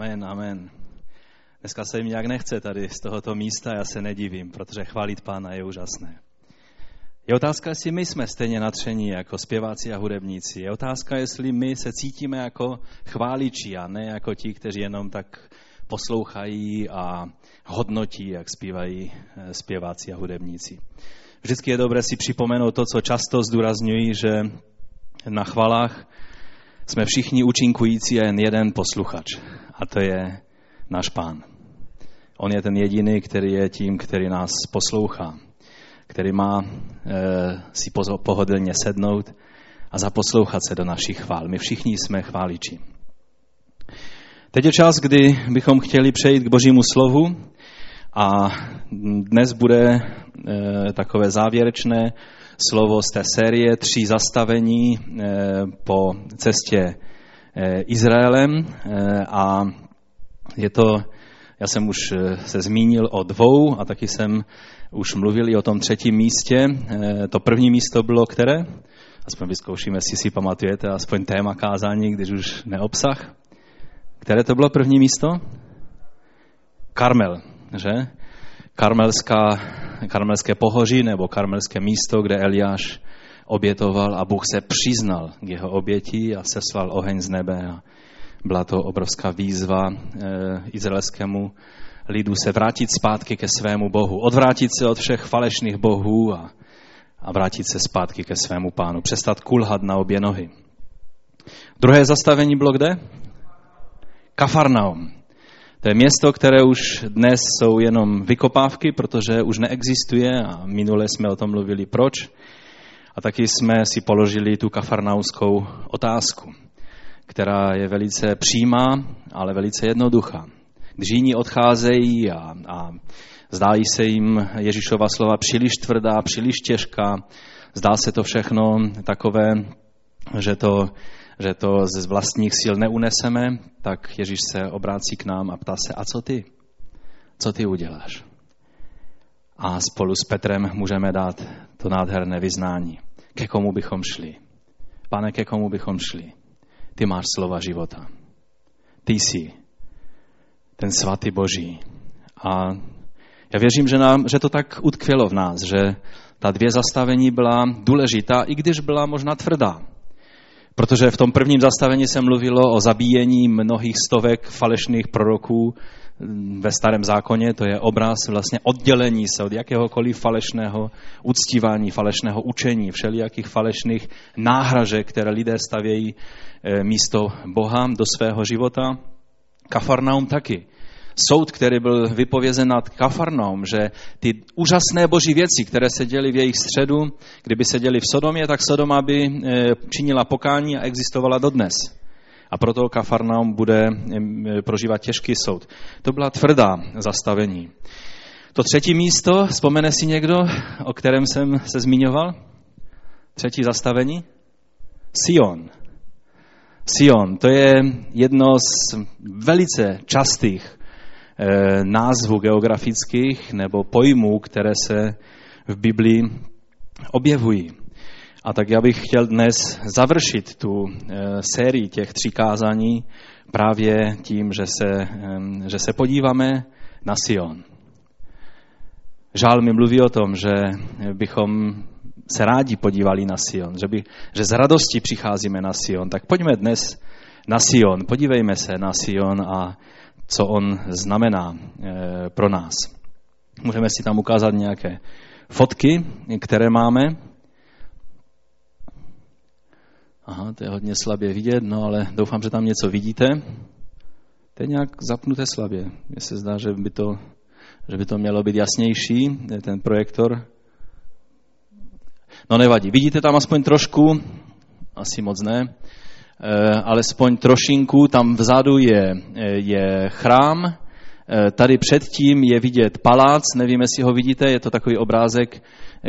Amen, amen. Dneska se jim nějak nechce tady z tohoto místa, já se nedivím, protože chválit Pána je úžasné. Je otázka, jestli my jsme stejně nadšení jako zpěváci a hudebníci. Je otázka, jestli my se cítíme jako chváliči a ne jako ti, kteří jenom tak poslouchají a hodnotí, jak zpívají zpěváci a hudebníci. Vždycky je dobré si připomenout to, co často zdůrazňují, že na chvalách jsme všichni účinkující a jen jeden posluchač. A to je náš Pán. On je ten jediný, který je tím, který nás poslouchá, který má si pohodlně sednout a zaposlouchat se do našich chvál. My všichni jsme chváliči. Teď je čas, kdy bychom chtěli přejít k Božímu slovu a dnes bude takové závěrečné slovo z té série 3 zastavení po cestě Izraelem a je to, já jsem už se zmínil o 2 a taky jsem už mluvil i o tom 3. místě. To první místo bylo které? Aspoň vyzkoušíme, jestli si pamatujete aspoň téma kázání, když už ne obsah. Které to bylo první místo? Karmel, že? Karmelské pohoří nebo karmelské místo, kde Eliáš obětoval a Bůh se přiznal k jeho oběti a seslal oheň z nebe. A byla to obrovská výzva izraelskému lidu se vrátit zpátky ke svému Bohu, odvrátit se od všech falešných bohů a vrátit se zpátky ke svému Pánu, přestat kulhat na obě nohy. Druhé zastavení bylo kde? Kafarnaum. To je město, které už dnes jsou jenom vykopávky, protože už neexistuje a minule jsme o tom mluvili proč. A taky jsme si položili tu kafarnaumskou otázku, která je velice přímá, ale velice jednoduchá. Když jiní odcházejí a zdají se jim Ježíšova slova příliš tvrdá, příliš těžká, zdá se to všechno takové, že to z vlastních sil neuneseme, tak Ježíš se obrácí k nám a ptá se, a co ty? Co ty uděláš? A spolu s Petrem můžeme dát to nádherné vyznání. Ke komu bychom šli? Pane, ke komu bychom šli? Ty máš slova života. Ty jsi ten svatý Boží. A já věřím, že to tak utkvělo v nás, že ta 2 zastavení byla důležitá, i když byla možná tvrdá. Protože v tom prvním zastavení se mluvilo o zabíjení mnohých stovek falešných proroků ve Starém zákoně. To je obraz vlastně oddělení se od jakéhokoliv falešného uctívání, falešného učení, všelijakých falešných náhražek, které lidé stavějí místo Boha do svého života. Kafarnaum taky. Soud, který byl vypovězen nad Kafarnaum, že ty úžasné boží věci, které se děly v jejich středu, kdyby se děly v Sodomě, tak Sodoma by činila pokání a existovala dodnes. A proto Kafarnaum bude prožívat těžký soud. To byla tvrdá zastavení. To 3. místo, vzpomene si někdo, o kterém jsem se zmiňoval? 3. zastavení? Sijón, to je jedno z velice častých názvů geografických nebo pojmů, které se v Biblii objevují. A tak já bych chtěl dnes završit tu sérii těch 3 kázání právě tím, že se podíváme na Sijón. Žálmy mluví o tom, že bychom se rádi podívali na Sijón, že z radosti přicházíme na Sijón. Tak pojďme dnes na Sijón, podívejme se na Sijón a co on znamená pro nás. Můžeme si tam ukázat nějaké fotky, které máme. Aha, to je hodně slabě vidět, no ale doufám, že tam něco vidíte. To je nějak zapnuté slabě. Mně se zdá, že by to mělo být jasnější, ten projektor. No nevadí, vidíte tam aspoň trošku, asi moc ne, alespoň trošinku, tam vzadu je chrám, tady předtím je vidět palác, nevím, jestli ho vidíte, je to takový obrázek,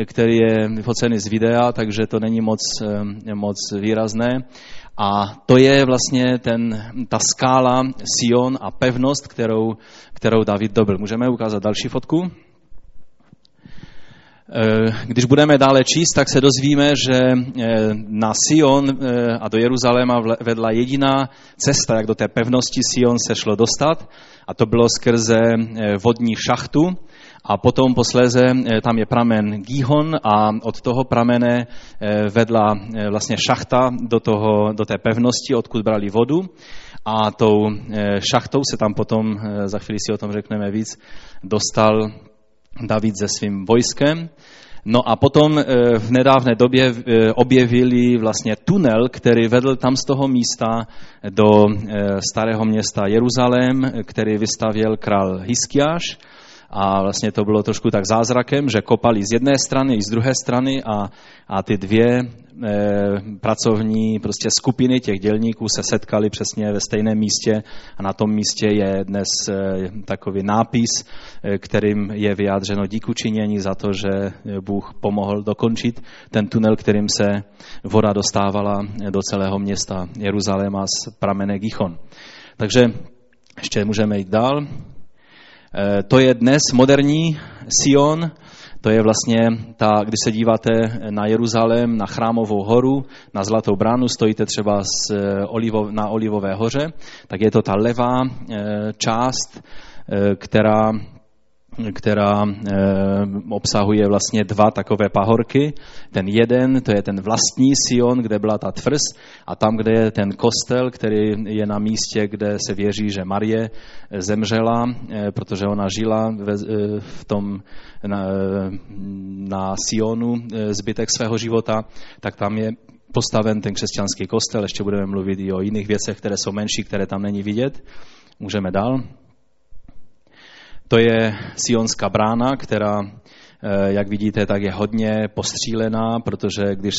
který je vyfocený z videa, takže to není moc výrazné. A to je vlastně ta skála Sijón a pevnost, kterou David dobyl. Můžeme ukázat další fotku? Když budeme dále číst, tak se dozvíme, že na Sion a do Jeruzaléma vedla jediná cesta, jak do té pevnosti Sion se šlo dostat, a to bylo skrze vodní šachtu. A potom posléze tam je pramen Gihon a od toho pramene vedla vlastně šachta do té pevnosti, odkud brali vodu. A tou šachtou se tam potom, za chvíli si o tom řekneme víc, dostal David se svým vojskem. No a potom v nedávné době objevili vlastně tunel, který vedl tam z toho místa do starého města Jeruzalém, který vystavěl král Hiskiaš. A vlastně to bylo trošku tak zázrakem, že kopali z jedné strany i z druhé strany a ty dvě pracovní prostě skupiny těch dělníků se setkaly přesně ve stejném místě a na tom místě je dnes takový nápis, kterým je vyjádřeno díku činění za to, že Bůh pomohl dokončit ten tunel, kterým se voda dostávala do celého města Jeruzaléma z pramene Gihon. Takže ještě můžeme jít dál. To je dnes moderní Sion, to je vlastně ta, když se díváte na Jeruzalém, na Chrámovou horu, na Zlatou bránu, stojíte třeba na Olivové hoře, tak je to ta levá část, která obsahuje vlastně dva takové pahorky. Ten jeden, to je ten vlastní Sion, kde byla ta tvrz, a tam, kde je ten kostel, který je na místě, kde se věří, že Marie zemřela, protože ona žila v tom na Sionu zbytek svého života, tak tam je postaven ten křesťanský kostel. Ještě budeme mluvit i o jiných věcech, které jsou menší, které tam není vidět. Můžeme dál. To je Sionská brána, která, jak vidíte, tak je hodně postřílená, protože když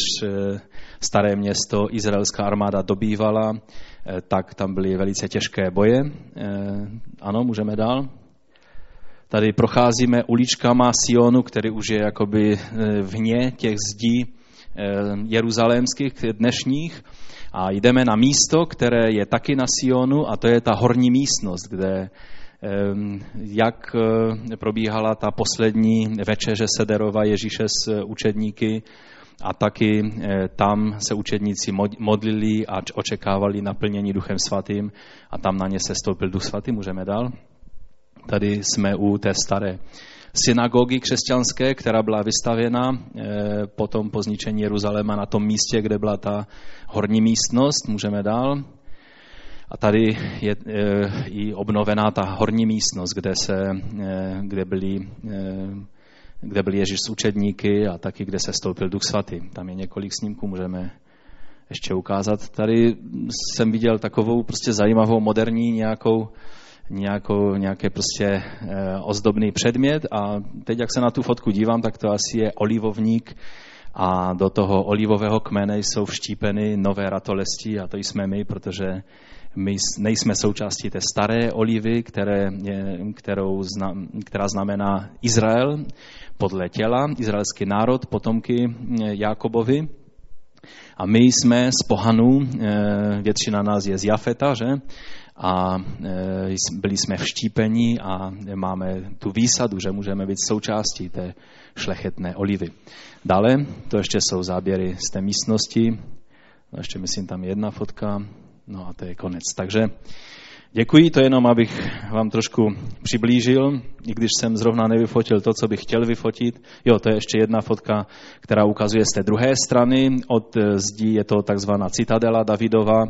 staré město izraelská armáda dobývala, tak tam byly velice těžké boje. Ano, můžeme dál. Tady procházíme uličkama Sionu, který už je jakoby vně těch zdí jeruzalémských dnešních. A jdeme na místo, které je taky na Sionu, a to je ta horní místnost, kde jak probíhala ta poslední večeře sederova Ježíše s učedníky, a taky tam se učedníci modlili a očekávali naplnění Duchem svatým a tam na ně se stoupil Duch svatý. Můžeme dál. Tady jsme u té staré synagogy křesťanské, která byla vystavěna potom po zničení Jeruzaléma na tom místě, kde byla ta horní místnost. Můžeme dál. A tady je i obnovená ta horní místnost, kde byl Ježíš s učedníky a taky kde se stoupil Duch svatý. Tam je několik snímků, můžeme ještě ukázat. Tady jsem viděl takovou prostě zajímavou moderní nějaký prostě ozdobný předmět, a teď jak se na tu fotku dívám, tak to asi je olivovník. A do toho olivového kmene jsou vštípeny nové ratolesti, a to jsme my, protože my nejsme součástí té staré olivy, která znamená Izrael podle těla, izraelský národ, potomky Jákobovi. A my jsme z pohanů, většina nás je z Jafeta, že? A byli jsme vštípeni a máme tu výsadu, že můžeme být součástí té šlechetné olivy. Dále, to ještě jsou záběry z té místnosti. No ještě myslím, tam jedna fotka. No a to je konec. Takže děkuji, to jenom, abych vám trošku přiblížil, i když jsem zrovna nevyfotil to, co bych chtěl vyfotit. Jo, to je ještě jedna fotka, která ukazuje z té druhé strany. Od zdí je to takzvaná citadela Davidova.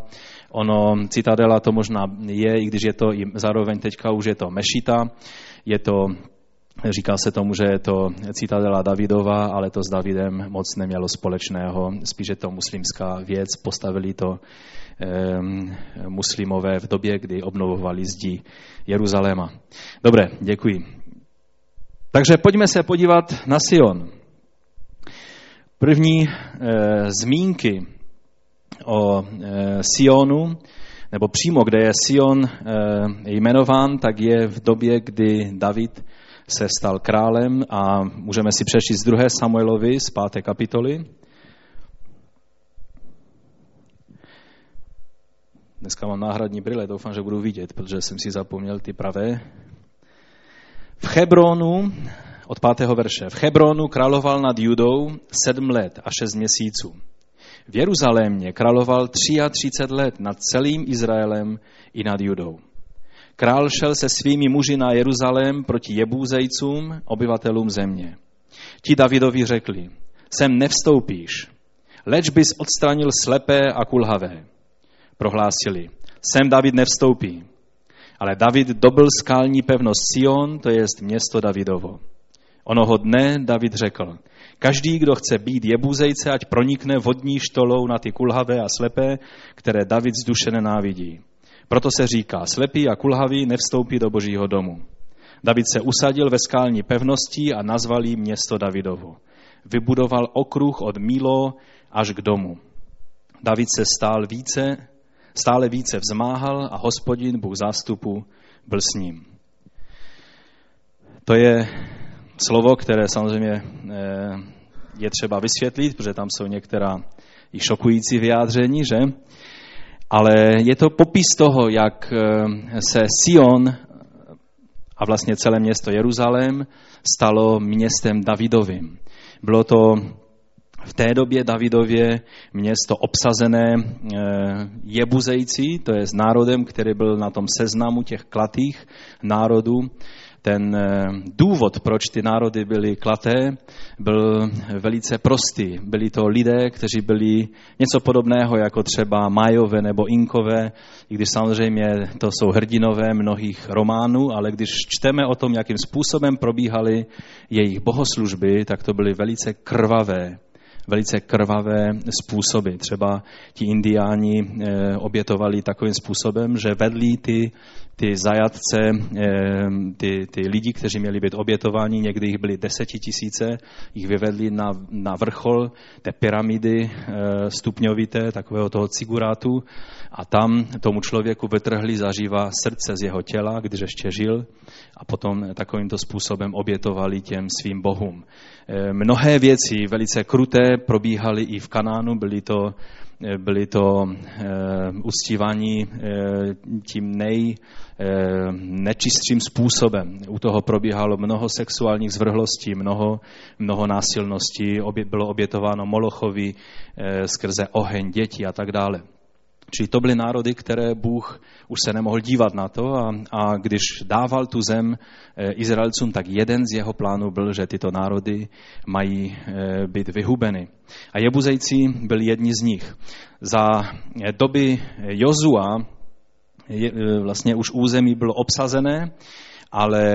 Ono, citadela to možná je, i když je to i zároveň teďka už je to mešita. Je to, říká se tomu, že je to citadela Davidova, ale to s Davidem moc nemělo společného. Spíše to muslimská věc, postavili to muslimové v době, kdy obnovovali zdi Jeruzaléma. Dobré, děkuji. Takže pojďme se podívat na Sion. První zmínky o Sionu, nebo přímo, kde je Sion jmenován, tak je v době, kdy David se stal králem, a můžeme si přečíst 2. Samuelovi z 5. kapitoly. Dneska mám náhradní brýle, doufám, že budu vidět, protože jsem si zapomněl ty pravé. V Hebronu od 5. verše. V Hebronu královal nad Judou 7 let a 6 měsíců. V Jeruzalémě královal 33 let nad celým Izraelem i nad Judou. Král šel se svými muži na Jeruzalém proti Jebuzejcům, obyvatelům země. Ti Davidovi řekli, sem nevstoupíš, leč bys odstranil slepé a kulhavé. Prohlásili, sem David nevstoupí. Ale David dobyl skalní pevnost Sijón, to jest město Davidovo. Onoho dne David řekl, každý, kdo chce být Jebuzejce, ať pronikne vodní štolou na ty kulhavé a slepé, které David z duše nenávidí. Proto se říká, slepý a kulhavý nevstoupí do Božího domu. David se usadil ve skalní pevnosti a nazval ji město Davidovo. Vybudoval okruh od Milo až k domu. David se stále více vzmáhal a Hospodin, Bůh zástupu, byl s ním. To je slovo, které samozřejmě je třeba vysvětlit, protože tam jsou některá i šokující vyjádření, že? Ale je to popis toho, jak se Sion a vlastně celé město Jeruzalém stalo městem Davidovým. Bylo to v té době Davidově město obsazené Jebuzejci, to je s národem, který byl na tom seznamu těch klatých národů. Ten důvod, proč ty národy byly klaté, byl velice prostý. Byli to lidé, kteří byli něco podobného jako třeba Majové nebo Inkové, i když samozřejmě to jsou hrdinové mnohých románů, ale když čteme o tom, jakým způsobem probíhaly jejich bohoslužby, tak to byly velice krvavé způsoby. Třeba ti Indiáni obětovali takovým způsobem, že vedli ty zajatce, ty lidi, kteří měli být obětováni, někdy jich byly 10 000, jich vyvedli na vrchol té pyramidy stupňovité, takového toho cigurátu, a tam tomu člověku vytrhli zaživa srdce z jeho těla, když ještě žil, a potom takovýmto způsobem obětovali těm svým bohům. Mnohé věci velice kruté probíhaly i v Kanánu, byli to uctívání tím nečistším způsobem. U toho probíhalo mnoho sexuálních zvrhlostí, mnoho násilností, bylo obětováno Molochovi skrze oheň, děti a tak dále. Čili to byly národy, které Bůh už se nemohl dívat na to, a když dával tu zem Izraelcům, tak jeden z jeho plánů byl, že tyto národy mají být vyhubeny. A Jebuzejci byli jedni z nich. Za doby Jozua vlastně už území bylo obsazené, ale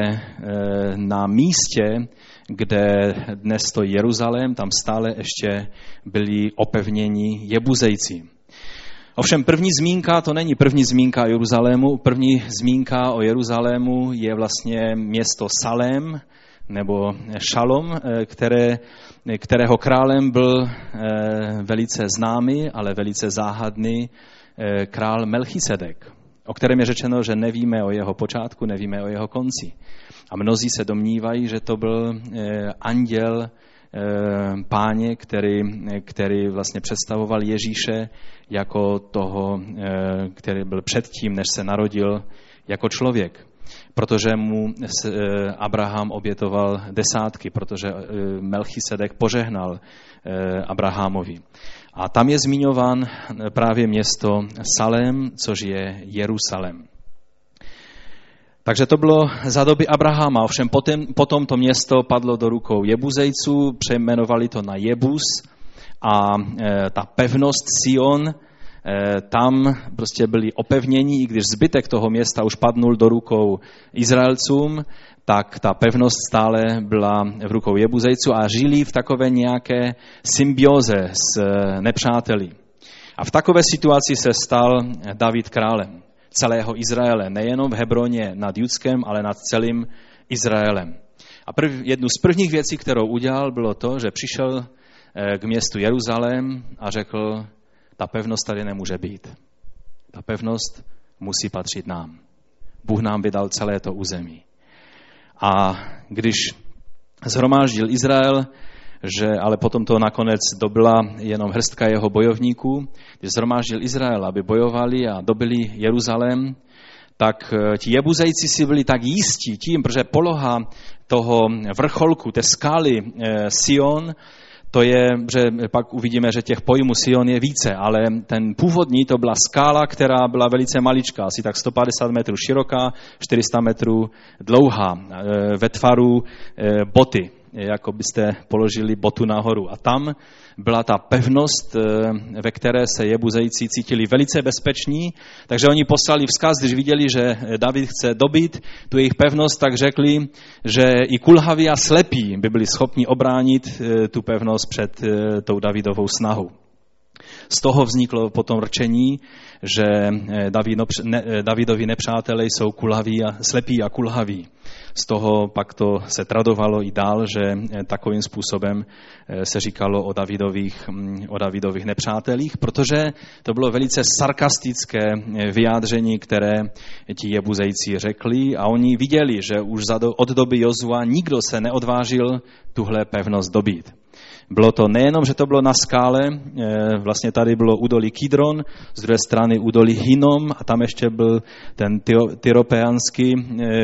na místě, kde dnes stojí Jeruzalém, tam stále ještě byli opevněni Jebuzejci. Ovšem první zmínka, to není první zmínka o Jeruzalému, první zmínka o Jeruzalému je vlastně město Salém nebo Šalom, kterého králem byl velice známý, ale velice záhadný král Melchisedek, o kterém je řečeno, že nevíme o jeho počátku, nevíme o jeho konci. A mnozí se domnívají, že to byl anděl Páně, který vlastně představoval Ježíše jako toho, který byl předtím, než se narodil jako člověk. Protože mu Abraham obětoval desátky, protože Melchisedek požehnal Abrahamovi. A tam je zmiňován právě město Salém, což je Jeruzalém. Takže to bylo za doby Abrahama, ovšem potom to město padlo do rukou Jebuzejců, přejmenovali to na Jebus, a ta pevnost Sion, tam prostě byli opevnění, i když zbytek toho města už padnul do rukou Izraelcům, tak ta pevnost stále byla v rukou Jebuzejců a žili v takové nějaké symbioze s nepřáteli. A v takové situaci se stal David králem celého Izraele, nejenom v Hebroně nad Judskem, ale nad celým Izraelem. A jednu z prvních věcí, kterou udělal, bylo to, že přišel k městu Jeruzalém a řekl, ta pevnost tady nemůže být. Ta pevnost musí patřit nám. Bůh nám vydal celé to území. A když shromáždil Izrael, ale potom to nakonec dobyla jenom hrstka jeho bojovníků, když shromáždil Izrael, aby bojovali a dobili Jeruzalém, tak ti Jebuzejci si byli tak jistí tím, protože poloha toho vrcholku, té skály Sijón, to je, že pak uvidíme, že těch pojmů Sijón je více, ale ten původní to byla skála, která byla velice maličká, asi tak 150 metrů široká, 400 metrů dlouhá, ve tvaru boty, jako byste položili botu nahoru. A tam byla ta pevnost, ve které se Jebuzejci cítili velice bezpeční, takže oni poslali vzkaz, když viděli, že David chce dobít tu jejich pevnost, tak řekli, že i kulhaví a slepí by byli schopni obránit tu pevnost před tou Davidovou snahou. Z toho vzniklo potom rčení, že Davidovi nepřátelé jsou slepí a kulhaví. Z toho pak to se tradovalo i dál, že takovým způsobem se říkalo o Davidových nepřátelích, protože to bylo velice sarkastické vyjádření, které ti Jebuzejci řekli, a oni viděli, že už od doby Jozua nikdo se neodvážil tuhle pevnost dobít. Bylo to nejenom, že to bylo na skále, vlastně tady bylo údolí Kidron, z druhé strany údolí Hinom a tam ještě byl ten tyropeánský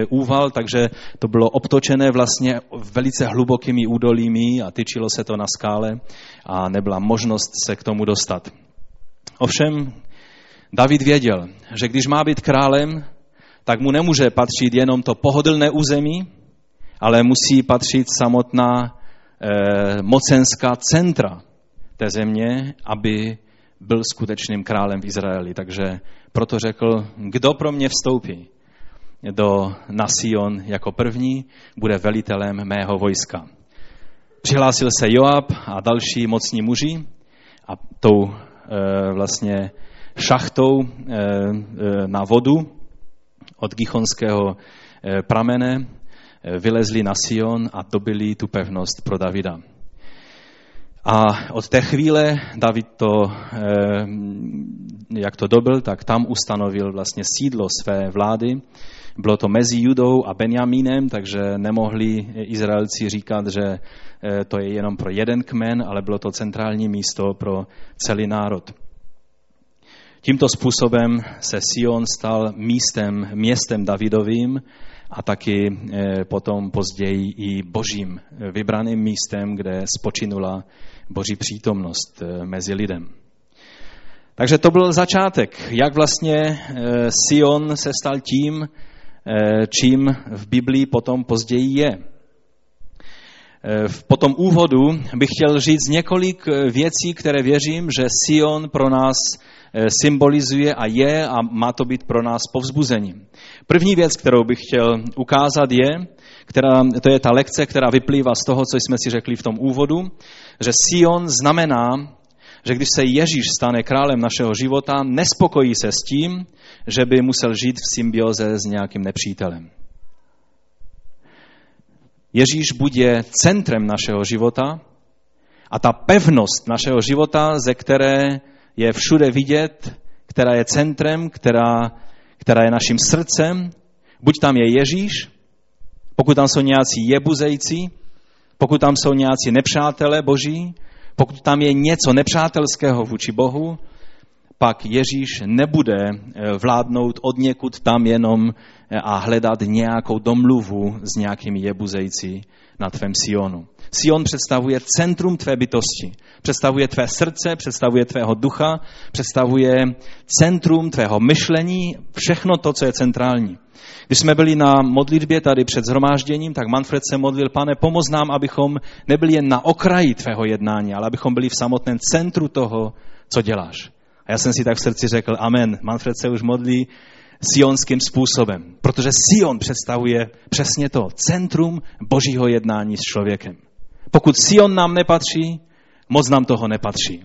úval, takže to bylo obtočené vlastně velice hlubokými údolími a tyčilo se to na skále a nebyla možnost se k tomu dostat. Ovšem, David věděl, že když má být králem, tak mu nemůže patřit jenom to pohodlné území, ale musí patřit samotná mocenská centra té země, aby byl skutečným králem v Izraeli. Takže proto řekl, kdo pro mě vstoupí na Sijón jako první, bude velitelem mého vojska. Přihlásil se Joab a další mocní muži a tou vlastně šachtou na vodu od Gihonského pramene vylezli na Sijón a dobili tu pevnost pro Davida. A od té chvíle David to, jak to dobil, tak tam ustanovil vlastně sídlo své vlády. Bylo to mezi Judou a Benjamínem, takže nemohli Izraelci říkat, že to je jenom pro jeden kmen, ale bylo to centrální místo pro celý národ. Tímto způsobem se Sijón stal městem Davidovým, a taky potom později i božím vybraným místem, kde spočinula boží přítomnost mezi lidem. Takže to byl začátek, jak vlastně Sijón se stal tím, čím v Biblii potom později je. Po tom úvodu bych chtěl říct několik věcí, které věřím, že Sijón pro nás symbolizuje a je a má to být pro nás povzbuzením. První věc, kterou bych chtěl ukázat to je ta lekce, která vyplývá z toho, co jsme si řekli v tom úvodu, že Sijón znamená, že když se Ježíš stane králem našeho života, nespokojí se s tím, že by musel žít v symbioze s nějakým nepřítelem. Ježíš bude centrem našeho života a ta pevnost našeho života, ze které je všude vidět, která je centrem, která je naším srdcem. Buď tam je Ježíš, pokud tam jsou nějací Jebuzejci, pokud tam jsou nějací nepřátelé Boží, pokud tam je něco nepřátelského vůči Bohu, pak Ježíš nebude vládnout odněkud tam jenom a hledat nějakou domluvu s nějakými Jebuzejci na tvém Sijonu. Sijón představuje centrum tvé bytosti, představuje tvé srdce, představuje tvého ducha, představuje centrum tvého myšlení, všechno to, co je centrální. Když jsme byli na modlitbě tady před shromážděním, tak Manfred se modlil, Pane, pomoz nám, abychom nebyli jen na okraji tvého jednání, ale abychom byli v samotném centru toho, co děláš. A já jsem si tak v srdci řekl, amen, Manfred se už modlí sionským způsobem, protože Sijón představuje přesně to, centrum božího jednání s člověkem. Pokud Sijón nám nepatří, moc nám toho nepatří.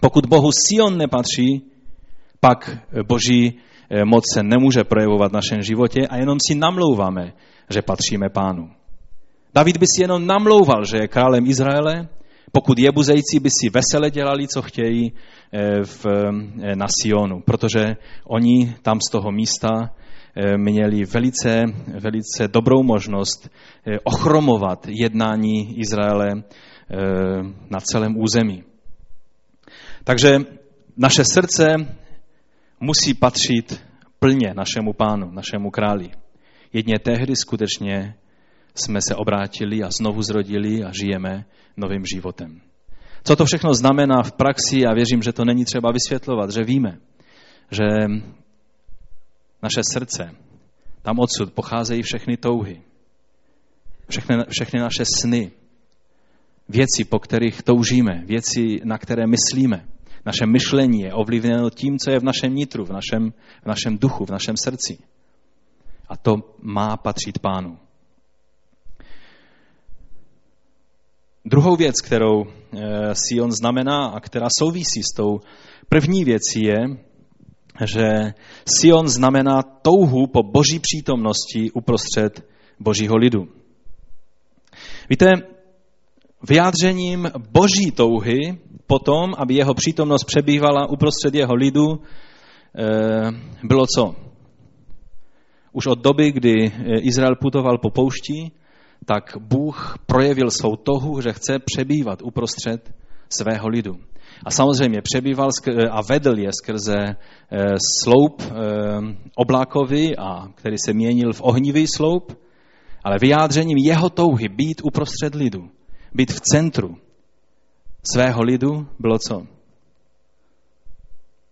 Pokud Bohu Sijón nepatří, pak boží moc se nemůže projevovat v našem životě a jenom si namlouváme, že patříme pánu. David by si jenom namlouval, že je králem Izraele, pokud Jebuzejci by si vesele dělali, co chtějí na Sijonu, protože oni tam z toho místa měli velice, velice dobrou možnost ochromovat jednání Izraele na celém území. Takže naše srdce musí patřit plně našemu Pánu, našemu Králi. Jedně tehdy skutečně jsme se obrátili a znovu zrodili a žijeme novým životem. Co to všechno znamená v praxi, já věřím, že to není třeba vysvětlovat, že víme, že naše srdce, tam odsud pocházejí všechny touhy, všechny naše sny, věci, po kterých toužíme, věci, na které myslíme. Naše myšlení je ovlivněno tím, co je v našem nitru, v našem duchu, v našem srdci. A to má patřit Pánu. Druhou věc, kterou Sion znamená a která souvisí s tou první věcí je, že Sion znamená touhu po boží přítomnosti uprostřed božího lidu. Víte, vyjádřením boží touhy potom, aby jeho přítomnost přebývala uprostřed jeho lidu, bylo co? Už od doby, kdy Izrael putoval po poušti, tak Bůh projevil svou touhu, že chce přebývat uprostřed svého lidu. A samozřejmě přebýval a vedl je skrze sloup oblákový, který se měnil v ohnivý sloup, ale vyjádřením jeho touhy být uprostřed lidu, být v centru svého lidu bylo co?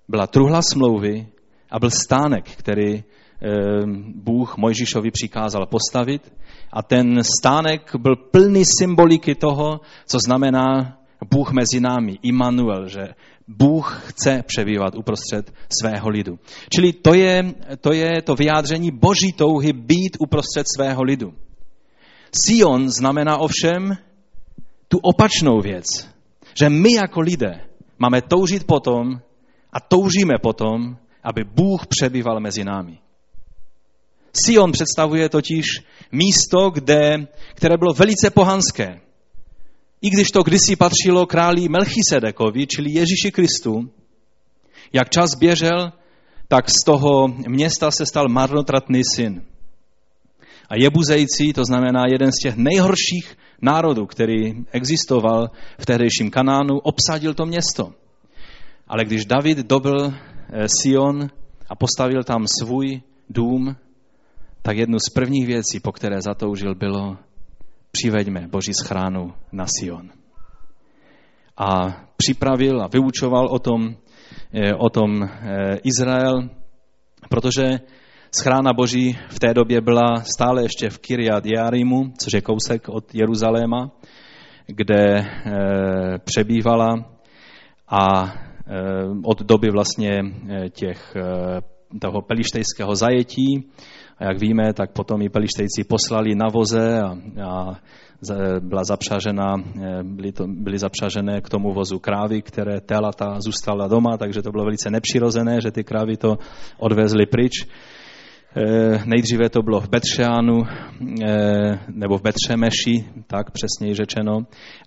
Byla truhla smlouvy a byl stánek, který Bůh Mojžíšovi přikázal postavit, a ten stánek byl plný symboliky toho, co znamená Bůh mezi námi, Immanuel, že Bůh chce přebývat uprostřed svého lidu. Čili to je to vyjádření boží touhy být uprostřed svého lidu. Sion znamená ovšem tu opačnou věc, že my jako lidé máme toužit potom a toužíme potom, aby Bůh přebýval mezi námi. Sion představuje totiž místo, které bylo velice pohanské. I když to kdysi patřilo králi Melchisedekovi, čili Ježíši Kristu, jak čas běžel, tak z toho města se stal marnotratný syn. A Jebuzejci, to znamená jeden z těch nejhorších národů, který existoval v tehdejším Kanánu, obsadil to město. Ale když David dobyl Sion a postavil tam svůj dům, tak jednu z prvních věcí, po které zatoužil, bylo: přiveďme Boží schránu na Sion. A připravil a vyučoval o tom Izrael, protože schrána Boží v té době byla stále ještě v Kirjat Jearimu, což je kousek od Jeruzaléma, kde přebývala, a od doby vlastně toho pelištejského zajetí. A jak víme, tak potom ji pelištejci poslali na voze a byly zapřažené k tomu vozu krávy, které telata zůstala doma, takže to bylo velice nepřirozené, že ty krávy to odvezly pryč. Nejdříve to bylo v Betšeánu, nebo v Betšemeši, tak přesněji řečeno,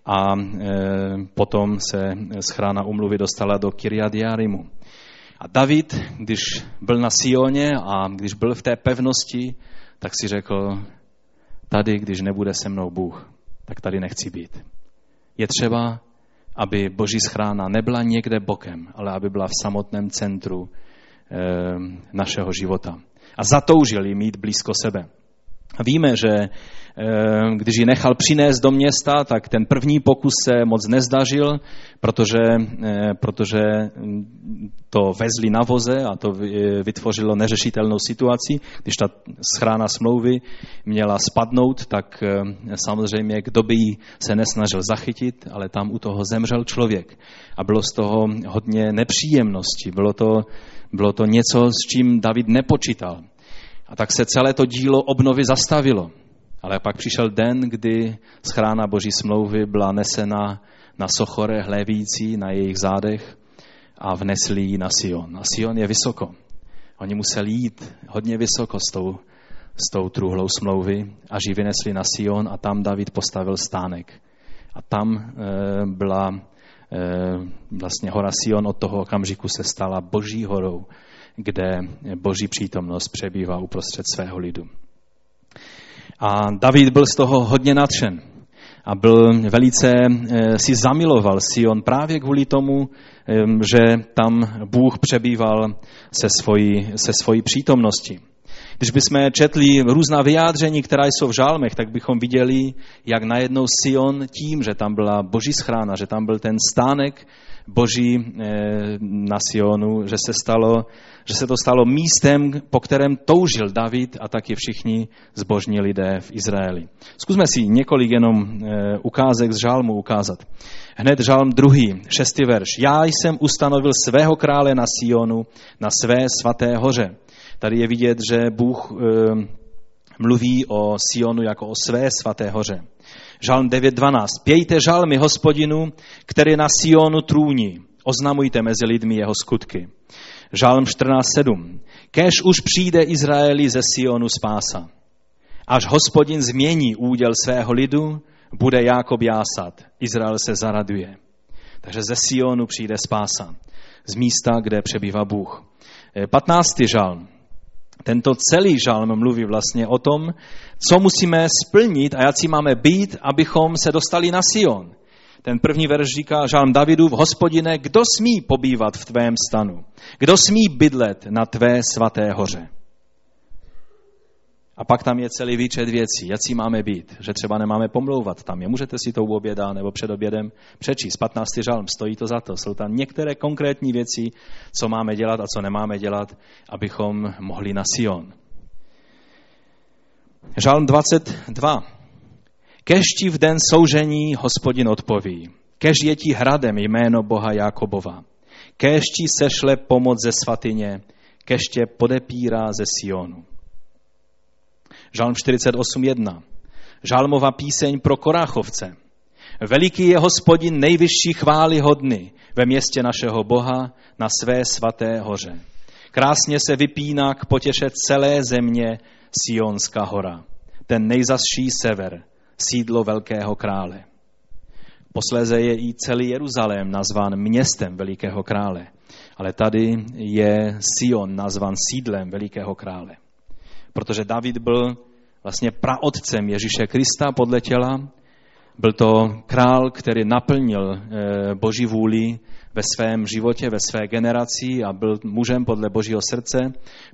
a potom se schrána umluvy dostala do Kirjat Jearimu. A David, když byl na Sioně a když byl v té pevnosti, tak si řekl: tady, když nebude se mnou Bůh, tak tady nechci být. Je třeba, aby boží schrána nebyla někde bokem, ale aby byla v samotném centru našeho života. A zatoužil ji mít blízko sebe. A víme, že když ji nechal přinést do města, tak ten první pokus se moc nezdařil, protože to vezli na voze a to vytvořilo neřešitelnou situaci. Když ta schrána smlouvy měla spadnout, tak samozřejmě kdo by ji se nesnažil zachytit, ale tam u toho zemřel člověk. A bylo z toho hodně nepříjemností, bylo to něco, s čím David nepočítal. A tak se celé to dílo obnovy zastavilo. Ale pak přišel den, kdy schrána boží smlouvy byla nesena na sochore hlévící na jejich zádech a vnesli ji na Sion. A Sion je vysoko. Oni museli jít hodně vysoko s tou truhlou smlouvy, až ji vynesli na Sion a tam David postavil stánek. A tam vlastně hora Sion od toho okamžiku se stala boží horou, kde boží přítomnost přebývá uprostřed svého lidu. A David byl z toho hodně nadšen. a byl velice, si zamiloval Sion právě kvůli tomu, že tam Bůh přebýval se svojí přítomností. Když bychom četli různá vyjádření, která jsou v žálmech, tak bychom viděli, jak najednou Sion tím, že tam byla Boží schrána, že tam byl ten stánek Boží na Sionu, že se to stalo místem, po kterém toužil David a taky všichni zbožní lidé v Izraeli. Zkusme si několik jenom ukázek z žálmu ukázat. Hned žálm 2, 6. verš. Já jsem ustanovil svého krále na Sionu, na své svaté hoře. Tady je vidět, že Bůh mluví o Sionu jako o své svaté hoře. Žalm 9.12. Pějte žalmy Hospodinu, který na Sionu trůní. Oznamujte mezi lidmi jeho skutky. Žalm 14.7. Kéž už přijde Izraeli ze Sionu spása. Až Hospodin změní úděl svého lidu, bude Jákob jásat. Izrael se zaraduje. Takže ze Sionu přijde spása. Z místa, kde přebývá Bůh. 15. žalm. Tento celý žalm mluví vlastně o tom, co musíme splnit a jací máme být, abychom se dostali na Sion. Ten první verš říká žalm Davidův, Hospodine, kdo smí pobývat v tvém stanu? Kdo smí bydlet na tvé svaté hoře? A pak tam je celý výčet věcí, jací máme být, že třeba nemáme pomlouvat tam je. Můžete si to u oběda nebo před obědem přečíst. 15. žalm, stojí to za to. Jsou tam některé konkrétní věci, co máme dělat a co nemáme dělat, abychom mohli na Sion. Žalm 22. Kež ti v den soužení Hospodin odpoví. Kež je ti hradem jméno Boha Jákobova. Kež ti sešle pomoc ze svatyně. Kež tě podepírá ze Sionu. Žalm 48.1. Žalmova píseň pro Koráchovce. Veliký je Hospodin nejvyšší chvály hodny ve městě našeho Boha na své svaté hoře. Krásně se vypíná k potěše celé země Sionská hora, ten nejzasší sever, sídlo velkého krále. Posléze je i celý Jeruzalém nazván městem velikého krále, ale tady je Sion nazván sídlem velikého krále. Protože David byl vlastně praotcem Ježíše Krista podle těla. Byl to král, který naplnil Boží vůli ve svém životě, ve své generaci a byl mužem podle Božího srdce,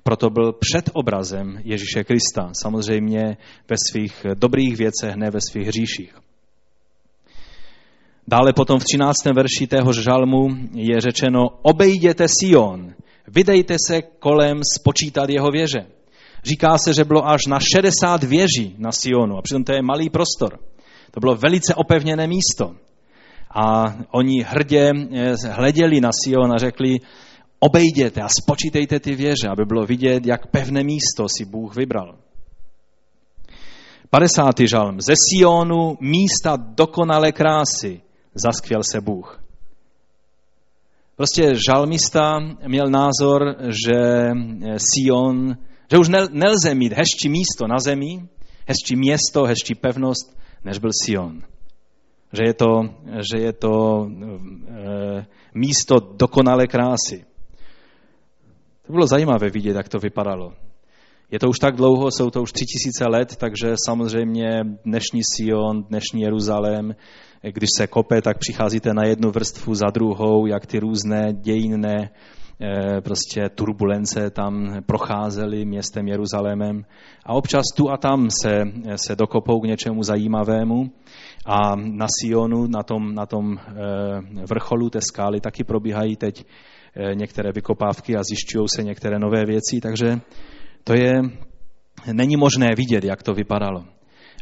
proto byl předobrazem Ježíše Krista. Samozřejmě ve svých dobrých věcech, ne ve svých hříších. Dále potom v 13. verši téhož žalmu je řečeno, obejděte Sion, vydejte se kolem spočítat jeho věže. Říká se, že bylo až na 60 věží na Sionu a přitom to je malý prostor. To bylo velice opevněné místo. A oni hrdě hleděli na Sion a řekli, obejděte a spočítejte ty věže, aby bylo vidět, jak pevné místo si Bůh vybral. 50. žalm. Ze Sionu místa dokonalé krásy zaskvěl se Bůh. Prostě žalmista měl názor, že Sion, že už nelze mít hezčí místo na zemi, hezčí město, hezčí pevnost, než byl Sion. Že je to místo dokonalé krásy. To bylo zajímavé vidět, jak to vypadalo. Je to už tak dlouho, jsou to už 3000 let, takže samozřejmě dnešní Sion, dnešní Jeruzalém, když se kope, tak přicházíte na jednu vrstvu za druhou, jak ty různé dějinné prostě turbulence tam procházely městem Jeruzalémem a občas tu a tam se dokopou k něčemu zajímavému a na Sionu, na tom vrcholu té skály taky probíhají teď některé vykopávky a zjišťují se některé nové věci, takže není možné vidět, jak to vypadalo,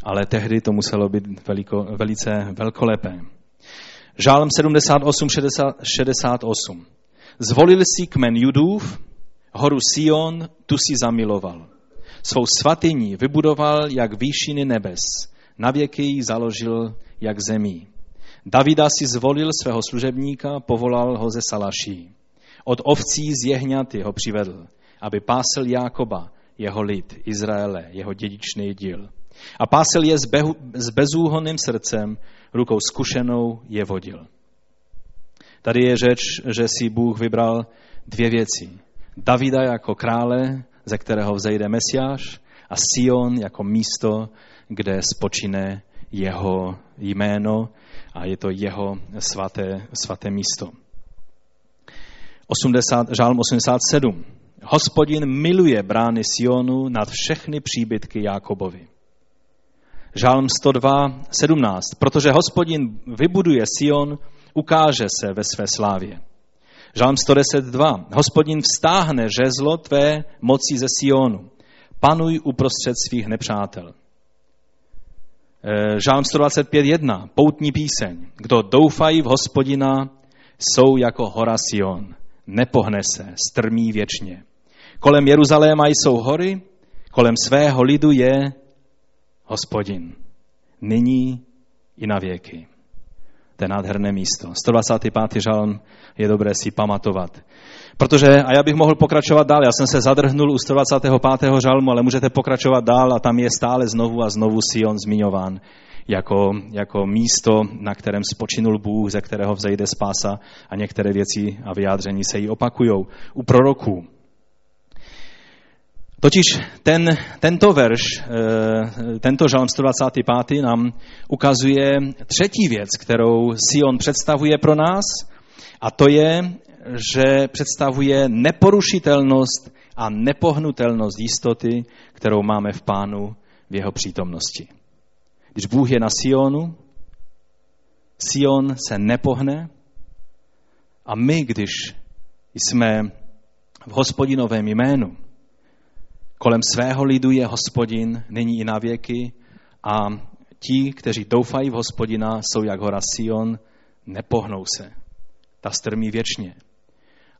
ale tehdy to muselo být velice velkolepé. Žálm 78, 68. Zvolil si kmen Judův, horu Sion, tu si zamiloval. Svou svatyni vybudoval jak výšiny nebes, navěky ji založil jak zemí. Davida si zvolil svého služebníka, povolal ho ze Salaší. Od ovcí z jehňaty ho přivedl, aby pásl Jákoba, jeho lid, Izraele, jeho dědičný díl. A pásl je s bezúhonným srdcem, rukou zkušenou je vodil. Tady je řeč, že si Bůh vybral dvě věci. Davida jako krále, ze kterého vzejde Mesiáš, a Sion jako místo, kde spočine jeho jméno a je to jeho svaté místo. Žálm 87. Hospodin miluje brány Sionu nad všechny příbytky Jákobovi. Žálm 102:17. Protože Hospodin vybuduje Sion, ukáže se ve své slávě. Žálm 110:2. Hospodin vztáhne žezlo tvé moci ze Sionu. Panuj uprostřed svých nepřátel. Žálm 125:1. Poutní píseň. Kdo doufají v Hospodina, jsou jako hora Sion. Nepohne se, strmí věčně. Kolem Jeruzaléma jsou hory, kolem svého lidu je Hospodin. Nyní i na věky. To je nádherné místo. 125. žalm je dobré si pamatovat. A já bych mohl pokračovat dál. Já jsem se zadrhnul u 125. žalmu, ale můžete pokračovat dál a tam je stále znovu a znovu Sion zmiňován jako místo, na kterém spočinul Bůh, ze kterého vzejde spása, a některé věci a vyjádření se jí opakujou u proroků. Totiž tento žalm 125. nám ukazuje třetí věc, kterou Sion představuje pro nás, a to je, že představuje neporušitelnost a nepohnutelnost jistoty, kterou máme v Pánu v jeho přítomnosti. Když Bůh je na Sionu, Sion se nepohne, a my, když jsme v Hospodinovém jménu, kolem svého lidu je Hospodin, nyní i na věky, a ti, kteří doufají v Hospodina, jsou jak hora Sion, nepohnou se. Ta strmí věčně.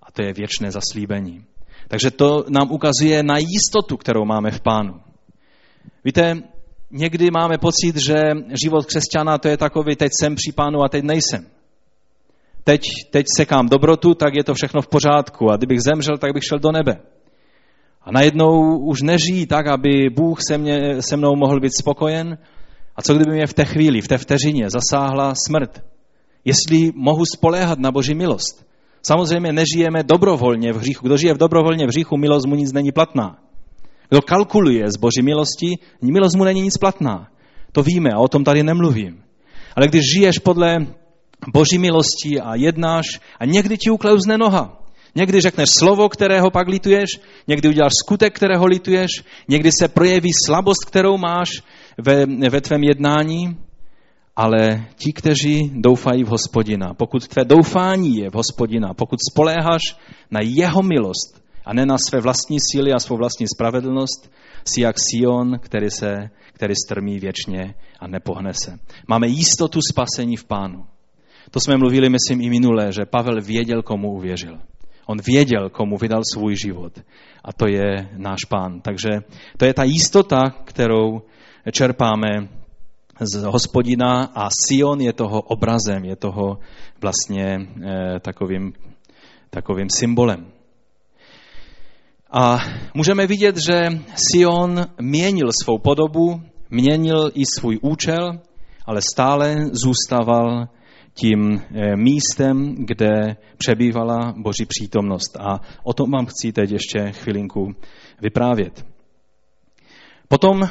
A to je věčné zaslíbení. Takže to nám ukazuje na jistotu, kterou máme v Pánu. Víte, někdy máme pocit, že život křesťana to je takový, teď jsem při Pánu a teď nejsem. Teď sekám dobrotu, tak je to všechno v pořádku. A kdybych zemřel, tak bych šel do nebe. A najednou už nežijí tak, aby Bůh se mnou mohl být spokojen. A co kdyby mě v té chvíli, v té vteřině zasáhla smrt? Jestli mohu spoléhat na Boží milost. Samozřejmě nežijeme dobrovolně v hříchu. Kdo žije dobrovolně v hříchu, milost mu nic není platná. Kdo kalkuluje z Boží milosti, milost mu není nic platná. To víme a o tom tady nemluvím. Ale když žiješ podle Boží milosti a jednáš, a někdy ti uklouzne noha. Někdy řekneš slovo, kterého pak lituješ, někdy uděláš skutek, kterého lituješ, někdy se projeví slabost, kterou máš ve tvém jednání, ale ti, kteří doufají v Hospodina, pokud tvé doufání je v Hospodina, pokud spoléháš na jeho milost a ne na své vlastní síly a svou vlastní spravedlnost, jsi jak Sion, který strmí věčně a nepohne se. Máme jistotu spasení v Pánu. To jsme mluvili, myslím, i minule, že Pavel věděl, komu uvěřil. On věděl, komu vydal svůj život. A to je náš Pán. Takže to je ta jistota, kterou čerpáme z Hospodina, a Sion je toho obrazem, je toho vlastně takovým symbolem. A můžeme vidět, že Sion měnil svou podobu, měnil i svůj účel, ale stále zůstával tím místem, kde přebývala Boží přítomnost. A o tom vám chci teď ještě chvilinku vyprávět. Potom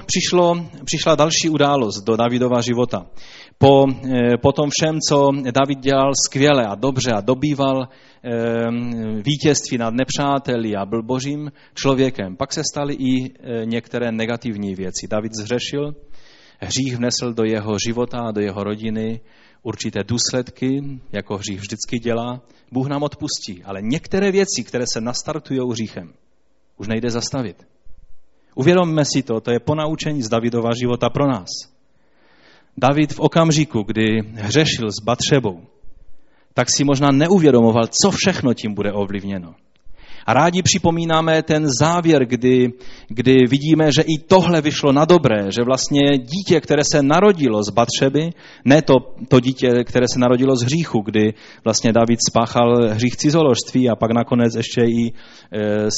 přišla další událost do Davidova života. Po tom všem, co David dělal skvěle a dobře a dobýval vítězství nad nepřáteli a byl Božím člověkem, pak se staly i některé negativní věci. David zhřešil, hřích vnesl do jeho života a do jeho rodiny určité důsledky, jako hřích vždycky dělá. Bůh nám odpustí, ale některé věci, které se nastartujou hříchem, už nejde zastavit. Uvědomme si to je ponaučení z Davidova života pro nás. David v okamžiku, kdy hřešil s Batšebou, tak si možná neuvědomoval, co všechno tím bude ovlivněno. A rádi připomínáme ten závěr, kdy vidíme, že i tohle vyšlo na dobré, že vlastně dítě, které se narodilo z Batšeby, ne to dítě, které se narodilo z hříchu, kdy vlastně David spáchal hřích cizoložství a pak nakonec ještě i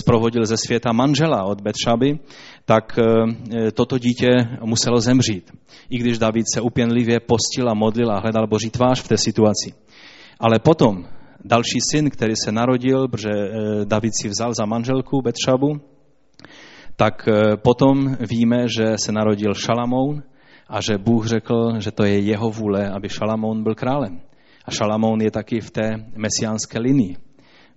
sprovodil ze světa manžela od Batšeby, tak toto dítě muselo zemřít. I když David se upěnlivě postil a modlil a hledal Boží tvář v té situaci. Ale potom další syn, který se narodil, protože David si vzal za manželku Batšebu, tak potom víme, že se narodil Šalamoun a že Bůh řekl, že to je jeho vůle, aby Šalamoun byl králem. A Šalamoun je taky v té mesiánské linii.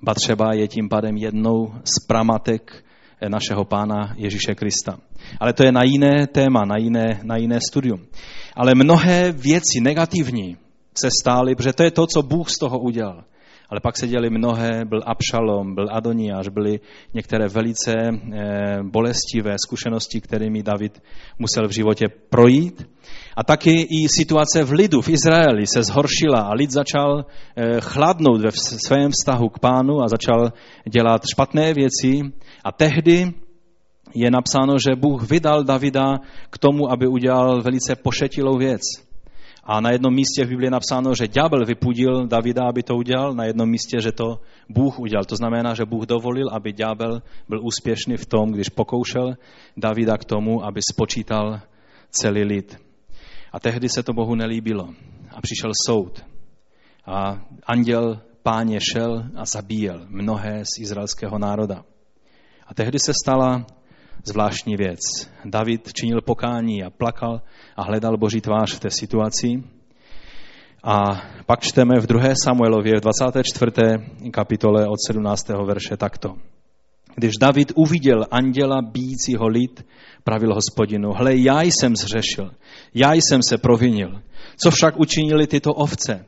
Batšeba je tím pádem jednou z pramatek našeho Pána Ježíše Krista. Ale to je na jiné téma, na jiné studium. Ale mnohé věci negativní se stály, protože to je to, co Bůh z toho udělal. Ale pak se děli mnohé, byl Abšalom, byl Adoniáš, byly některé velice bolestivé zkušenosti, kterými David musel v životě projít. A taky i situace v lidu, v Izraeli se zhoršila a lid začal chladnout ve svém vztahu k Pánu a začal dělat špatné věci. A tehdy je napsáno, že Bůh vydal Davida k tomu, aby udělal velice pošetilou věc. A na jednom místě v Biblii je napsáno, že ďábel vypudil Davida, aby to udělal, na jednom místě, že to Bůh udělal. To znamená, že Bůh dovolil, aby ďábel byl úspěšný v tom, když pokoušel Davida k tomu, aby spočítal celý lid. A tehdy se to Bohu nelíbilo. A přišel soud. A anděl Páně šel a zabíjel mnohé z izraelského národa. A tehdy se stala zvláštní věc. David činil pokání a plakal a hledal Boží tvář v té situaci. A pak čteme v 2. Samuelově v 24. kapitole od 17. verše takto. Když David uviděl anděla bijícího lid, pravil Hospodinu: Hle, já jsem zhřešil, já jsem se provinil. Co však učinili tyto ovce?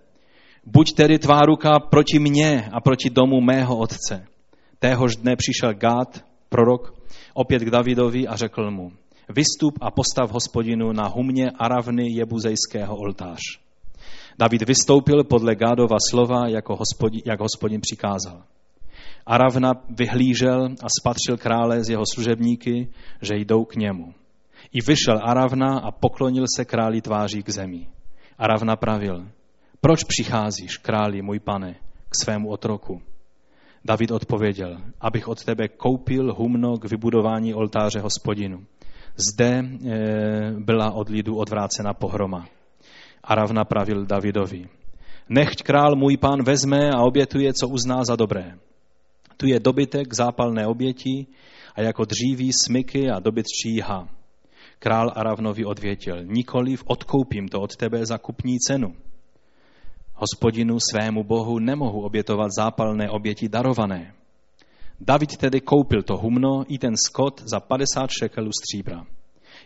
Buď tedy tvá ruka proti mně a proti domu mého otce. Téhož dne přišel Gád, prorok, opět k Davidovi a řekl mu: Vystup a postav Hospodinu na humně Aravny jebuzejského oltář. David vystoupil podle Gádova slova, jak Hospodin přikázal. Aravna vyhlížel a spatřil krále z jeho služebníky, že jdou k němu. I vyšel Aravna a poklonil se králi tváří k zemi. Aravna pravil: Proč přicházíš, králi, můj pane, k svému otroku? David odpověděl: Abych od tebe koupil humno k vybudování oltáře Hospodinu. Zde byla od lidu odvrácena pohroma. Aravna pravil Davidovi: Nechť král můj pán vezme a obětuje, co uzná za dobré. Tu je dobytek zápalné oběti a jako dříví smyky a dobytčí jiha. Král Aravnovi odvětil: Nikoliv, odkoupím to od tebe za kupní cenu. Hospodinu svému Bohu nemohu obětovat zápalné oběti darované. David tedy koupil to humno i ten skot za 50 šekelů stříbra.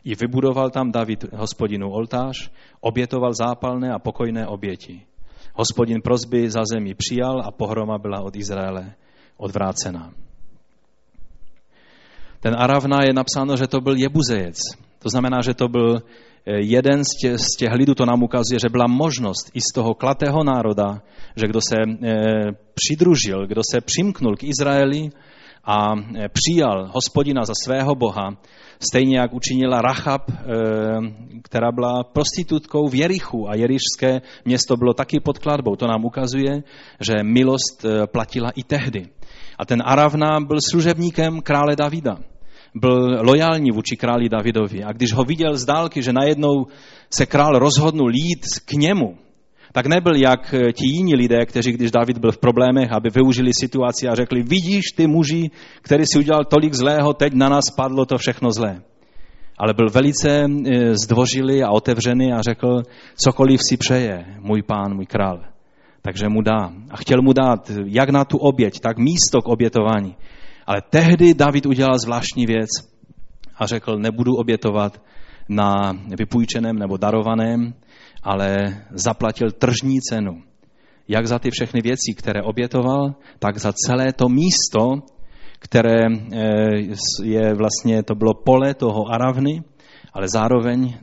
I vybudoval tam David Hospodinu oltář, obětoval zápalné a pokojné oběti. Hospodin prosby za zemi přijal a pohroma byla od Izraele odvrácena. Ten Aravna je napsáno, že to byl Jebuzejec. To znamená, že to byl jeden z těch lidů, to nám ukazuje, že byla možnost i z toho klatého národa, že kdo se přidružil, kdo se přimknul k Izraeli a přijal Hospodina za svého Boha, stejně jak učinila Rachab, která byla prostitutkou v Jerichu a jerišské město bylo taky pod klatbou. To nám ukazuje, že milost platila i tehdy. A ten Aravna byl služebníkem krále Davida. Byl lojální vůči králi Davidovi a když ho viděl z dálky, že najednou se král rozhodnul jít k němu, tak nebyl jak ti jiní lidé, kteří, když David byl v problémech, aby využili situaci a řekli: Vidíš ty muži, který si udělal tolik zlého, teď na nás padlo to všechno zlé. Ale byl velice zdvořilý a otevřený a řekl: Cokoliv si přeje můj pán, můj král, takže mu dá. A chtěl mu dát jak na tu oběť, tak místo k obětování. Ale tehdy David udělal zvláštní věc a řekl: Nebudu obětovat na vypůjčeném nebo darovaném, ale zaplatil tržní cenu. Jak za ty všechny věci, které obětoval, tak za celé to místo, které je vlastně, to bylo pole toho Aravny, ale zároveň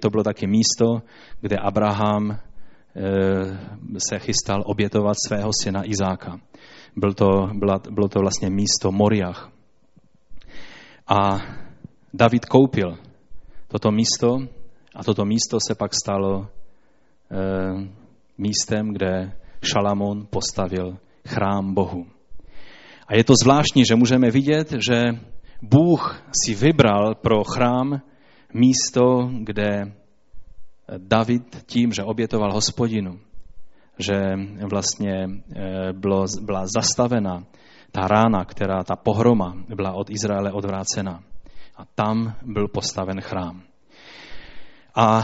to bylo taky místo, kde Abraham se chystal obětovat svého syna Izáka. Bylo to vlastně místo Móriách. A David koupil toto místo a toto místo se pak stalo místem, kde Šalamoun postavil chrám Bohu. A je to zvláštní, že můžeme vidět, že Bůh si vybral pro chrám místo, kde David tím, že obětoval Hospodinu, že vlastně byla zastavena ta rána, která ta pohroma byla od Izraele odvrácena. A tam byl postaven chrám. A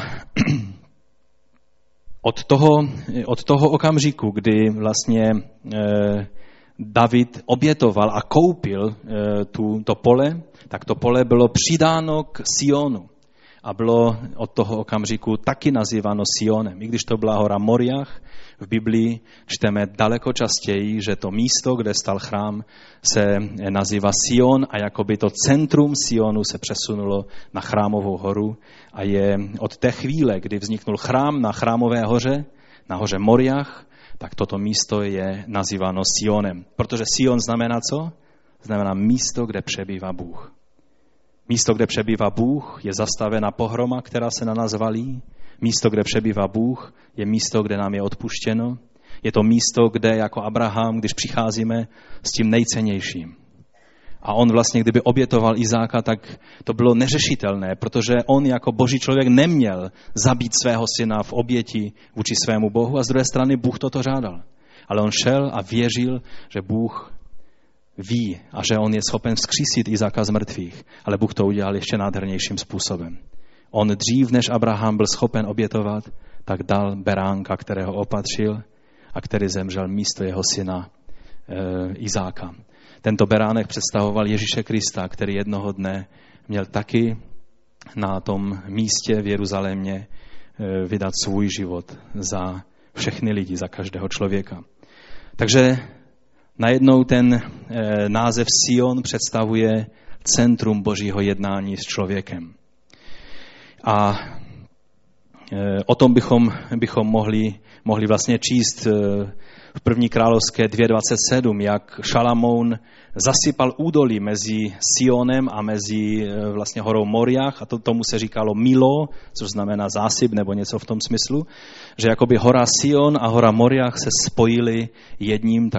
od toho okamžiku, kdy vlastně David obětoval a koupil to pole, tak to pole bylo přidáno k Sionu. A bylo od toho okamžiku taky nazýváno Sionem. I když to byla hora Moriach, v Biblii čteme daleko častěji, že to místo, kde stal chrám, se nazývá Sion a jakoby to centrum Sionu se přesunulo na Chrámovou horu a je od té chvíle, kdy vzniknul chrám na Chrámové hoře, na hoře Moriach, tak toto místo je nazýváno Sionem. Protože Sion znamená co? Znamená místo, kde přebývá Bůh. Místo, kde přebývá Bůh, je zastavena pohroma, která se na nás valí. Místo, kde přebývá Bůh, je místo, kde nám je odpuštěno. Je to místo, kde jako Abraham, když přicházíme s tím nejcennějším. A on vlastně, kdyby obětoval Izáka, tak to bylo neřešitelné, protože on jako boží člověk neměl zabít svého syna v oběti vůči svému Bohu a z druhé strany Bůh toto žádal. Ale on šel a věřil, že Bůh ví a že on je schopen vzkřísit Izáka z mrtvých. Ale Bůh to udělal ještě nádhernějším způsobem. On dřív, než Abraham byl schopen obětovat, tak dal beránka, kterého opatřil a který zemřel místo jeho syna Izáka. Tento beránek představoval Ježíše Krista, který jednoho dne měl taky na tom místě v Jeruzalémě vydat svůj život za všechny lidi, za každého člověka. Takže najednou ten název Sion představuje centrum božího jednání s člověkem. A o tom bychom mohli vlastně číst v 1. Královské 2.27, jak Šalamoun zasypal údolí mezi Sionem a mezi vlastně horou Moriach, a tomu se říkalo Milo, což znamená zásyp nebo něco v tom smyslu, že jakoby hora Sion a hora Moriach se spojily jedním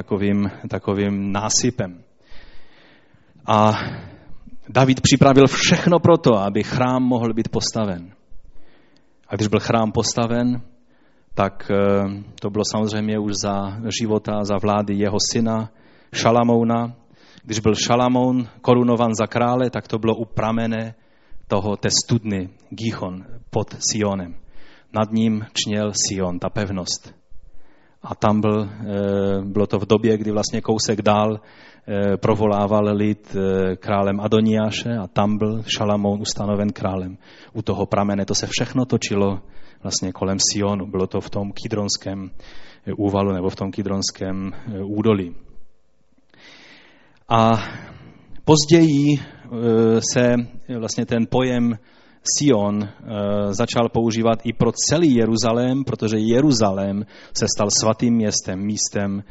takovým násypem. A David připravil všechno proto, aby chrám mohl být postaven. A když byl chrám postaven, tak to bylo samozřejmě už za života, za vlády jeho syna Šalamouna. Když byl Šalamoun korunovan za krále, tak to bylo u pramene té studny Gihon pod Sionem. Nad ním čněl Sion, ta pevnost. A tam bylo to v době, kdy vlastně kousek dál provolával lid králem Adoniáše a tam byl Šalamoun ustanoven králem. U toho pramene to se všechno točilo vlastně kolem Sionu. Bylo to v tom kidronském úvalu nebo v tom kidronském údolí. A později se vlastně ten pojem Sion začal používat i pro celý Jeruzalém, protože Jeruzalém se stal svatým městem, místem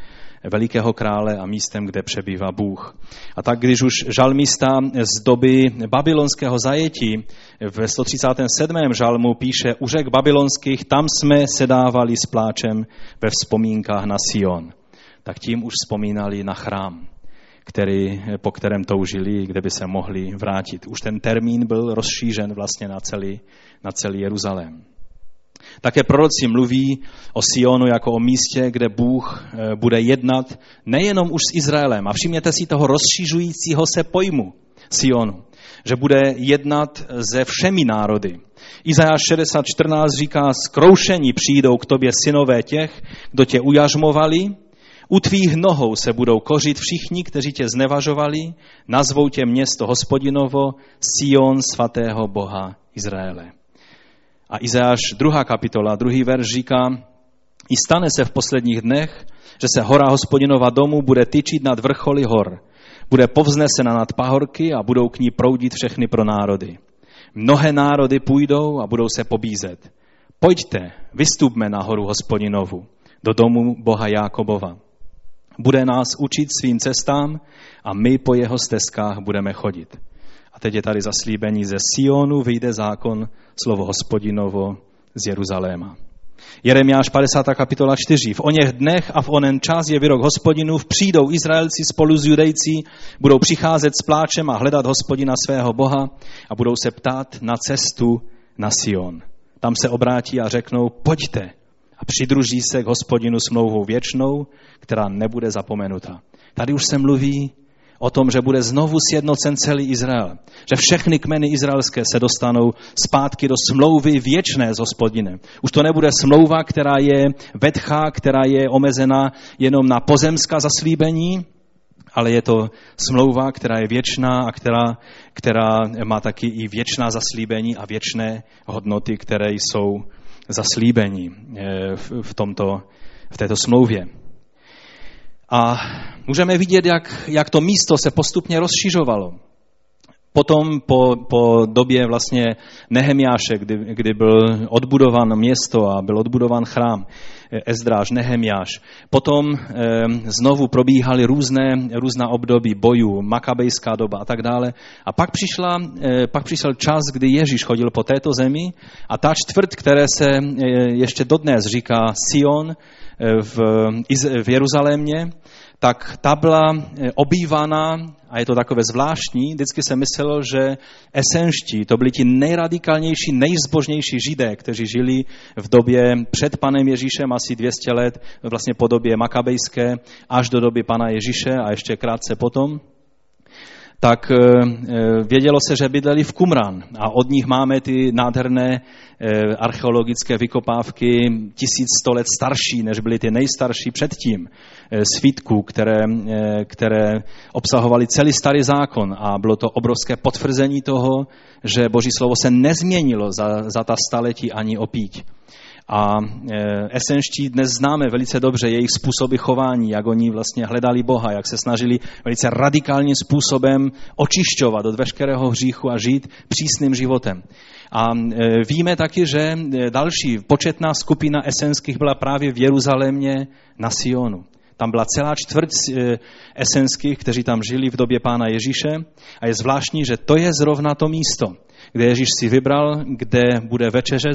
velikého krále a místem, kde přebývá Bůh. A tak, když už žalmista z doby babylonského zajetí v 137. žalmu píše: U řek babylonských, tam jsme sedávali s pláčem ve vzpomínkách na Sion. Tak tím už vzpomínali na chrám, po kterém toužili, kde by se mohli vrátit. Už ten termín byl rozšířen vlastně na celý Jeruzalém. Také proroci mluví o Sionu jako o místě, kde Bůh bude jednat nejenom už s Izraelem. A všimněte si toho rozšiřujícího se pojmu Sionu, že bude jednat se všemi národy. Izajáš 60:14 říká: Zkroušení přijdou k tobě synové těch, kdo tě ujažmovali, u tvých nohou se budou kořit všichni, kteří tě znevažovali, nazvou tě město hospodinovo, Sion svatého Boha Izraele. A Izajáš 2. kapitola, 2. verš říká: I stane se v posledních dnech, že se hora hospodinova domu bude tyčit nad vrcholy hor, bude povznesena nad pahorky a budou k ní proudit všechny pro národy. Mnohé národy půjdou a budou se pobízet. Pojďte, vystupme na horu hospodinovu, do domu Boha Jákobova. Bude nás učit svým cestám a my po jeho stezkách budeme chodit. A teď je tady zaslíbení: ze Sionu vyjde zákon, slovo hospodinovo z Jeruzaléma. Jeremiáš 50. kapitola 4. V oněch dnech a v onen čas je výrok hospodinův, přijdou Izraelci spolu s Judejci, budou přicházet s pláčem a hledat hospodina svého Boha a budou se ptát na cestu na Sion. Tam se obrátí a řeknou: pojďte, a přidruží se k hospodinu smlouvou věčnou, která nebude zapomenuta. Tady už se mluví o tom, že bude znovu sjednocen celý Izrael. Že všechny kmeny izraelské se dostanou zpátky do smlouvy věčné s Hospodinem. Už to nebude smlouva, která je vetchá, která je omezena jenom na pozemská zaslíbení, ale je to smlouva, která je věčná a která má taky i věčná zaslíbení a věčné hodnoty, které jsou zaslíbení v této smlouvě. A můžeme vidět, jak to místo se postupně rozšiřovalo. Potom po době vlastně Nehemiáše, kdy byl odbudován město a byl odbudován chrám, Ezdráž, Nehemiáš. Potom znovu probíhaly různá období bojů, makabejská doba a tak dále. A pak přišel čas, kdy Ježíš chodil po této zemi a ta čtvrt, které se ještě dodnes říká Sijón v Jeruzalémě, tak ta byla obývaná a je to takové zvláštní. Vždycky se myslelo, že Esenští, to byli ti nejradikálnější, nejzbožnější Židé, kteří žili v době před panem Ježíšem asi 200 let, vlastně po době makabejské, až do doby pana Ježíše a ještě krátce potom. Tak vědělo se, že bydleli v Kumran a od nich máme ty nádherné archeologické vykopávky 1100 let starší, než byly ty nejstarší předtím svítků, které obsahovaly celý starý zákon a bylo to obrovské potvrzení toho, že Boží slovo se nezměnilo za ta staletí ani opíť. A Esenští dnes známe velice dobře jejich způsoby chování, jak oni vlastně hledali Boha, jak se snažili velice radikálním způsobem očišťovat od veškerého hříchu a žít přísným životem. A víme taky, že další početná skupina esenských byla právě v Jeruzalémě na Sionu. Tam byla celá čtvrt esenských, kteří tam žili v době pána Ježíše a je zvláštní, že to je zrovna to místo, kde Ježíš si vybral, kde bude večeřet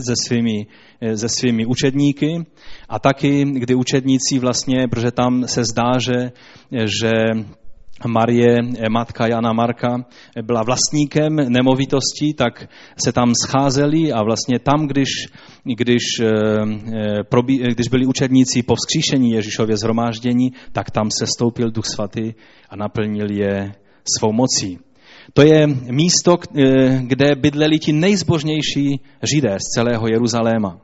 se svými učedníky a taky, kdy učedníci vlastně, protože tam se zdá, že Marie, matka Jana Marka, byla vlastníkem nemovitostí, tak se tam scházeli a vlastně tam, když byli učedníci po vzkříšení Ježíšově zhromáždění, tak tam se stoupil Duch svatý a naplnil je svou mocí. To je místo, kde bydleli ti nejzbožnější Židé z celého Jeruzaléma.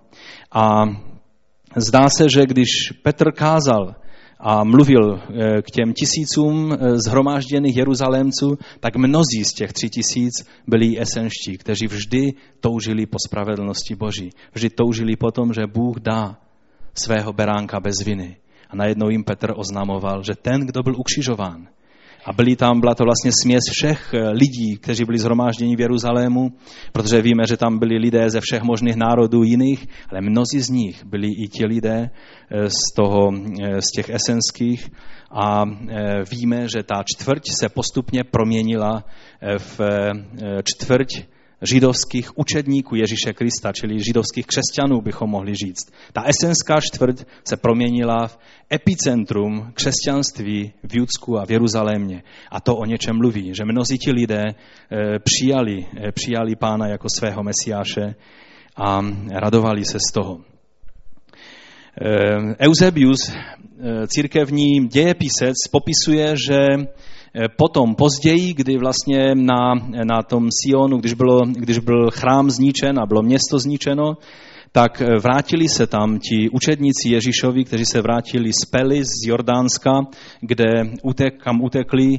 A zdá se, že když Petr kázal a mluvil k těm 1000 zhromážděných Jeruzalémců, tak mnozí z těch 3000 byli esenští, kteří vždy toužili po spravedlnosti Boží. Vždy toužili po tom, že Bůh dá svého beránka bez viny. A najednou jim Petr oznamoval, že ten, kdo byl ukřižován, a byla to vlastně směs všech lidí, kteří byli zhromážděni v Jeruzalému, protože víme, že tam byli lidé ze všech možných národů jiných, ale mnozí z nich byli i ti lidé z těch esenských a víme, že ta čtvrť se postupně proměnila v čtvrť židovských učedníků Ježíše Krista, čili židovských křesťanů bychom mohli říct. Ta esenská čtvrť se proměnila v epicentrum křesťanství v Judsku a v Jeruzalémě. A to o něčem mluví, že mnozí ti lidé přijali Pána jako svého Mesiáše a radovali se z toho. Eusebius, církevní dějepisec, popisuje, že potom později, kdy vlastně na tom Sionu, když byl chrám zničen a bylo město zničeno, tak vrátili se tam ti učedníci Ježíšovi, kteří se vrátili z Pely, z Jordánska, kam utekli,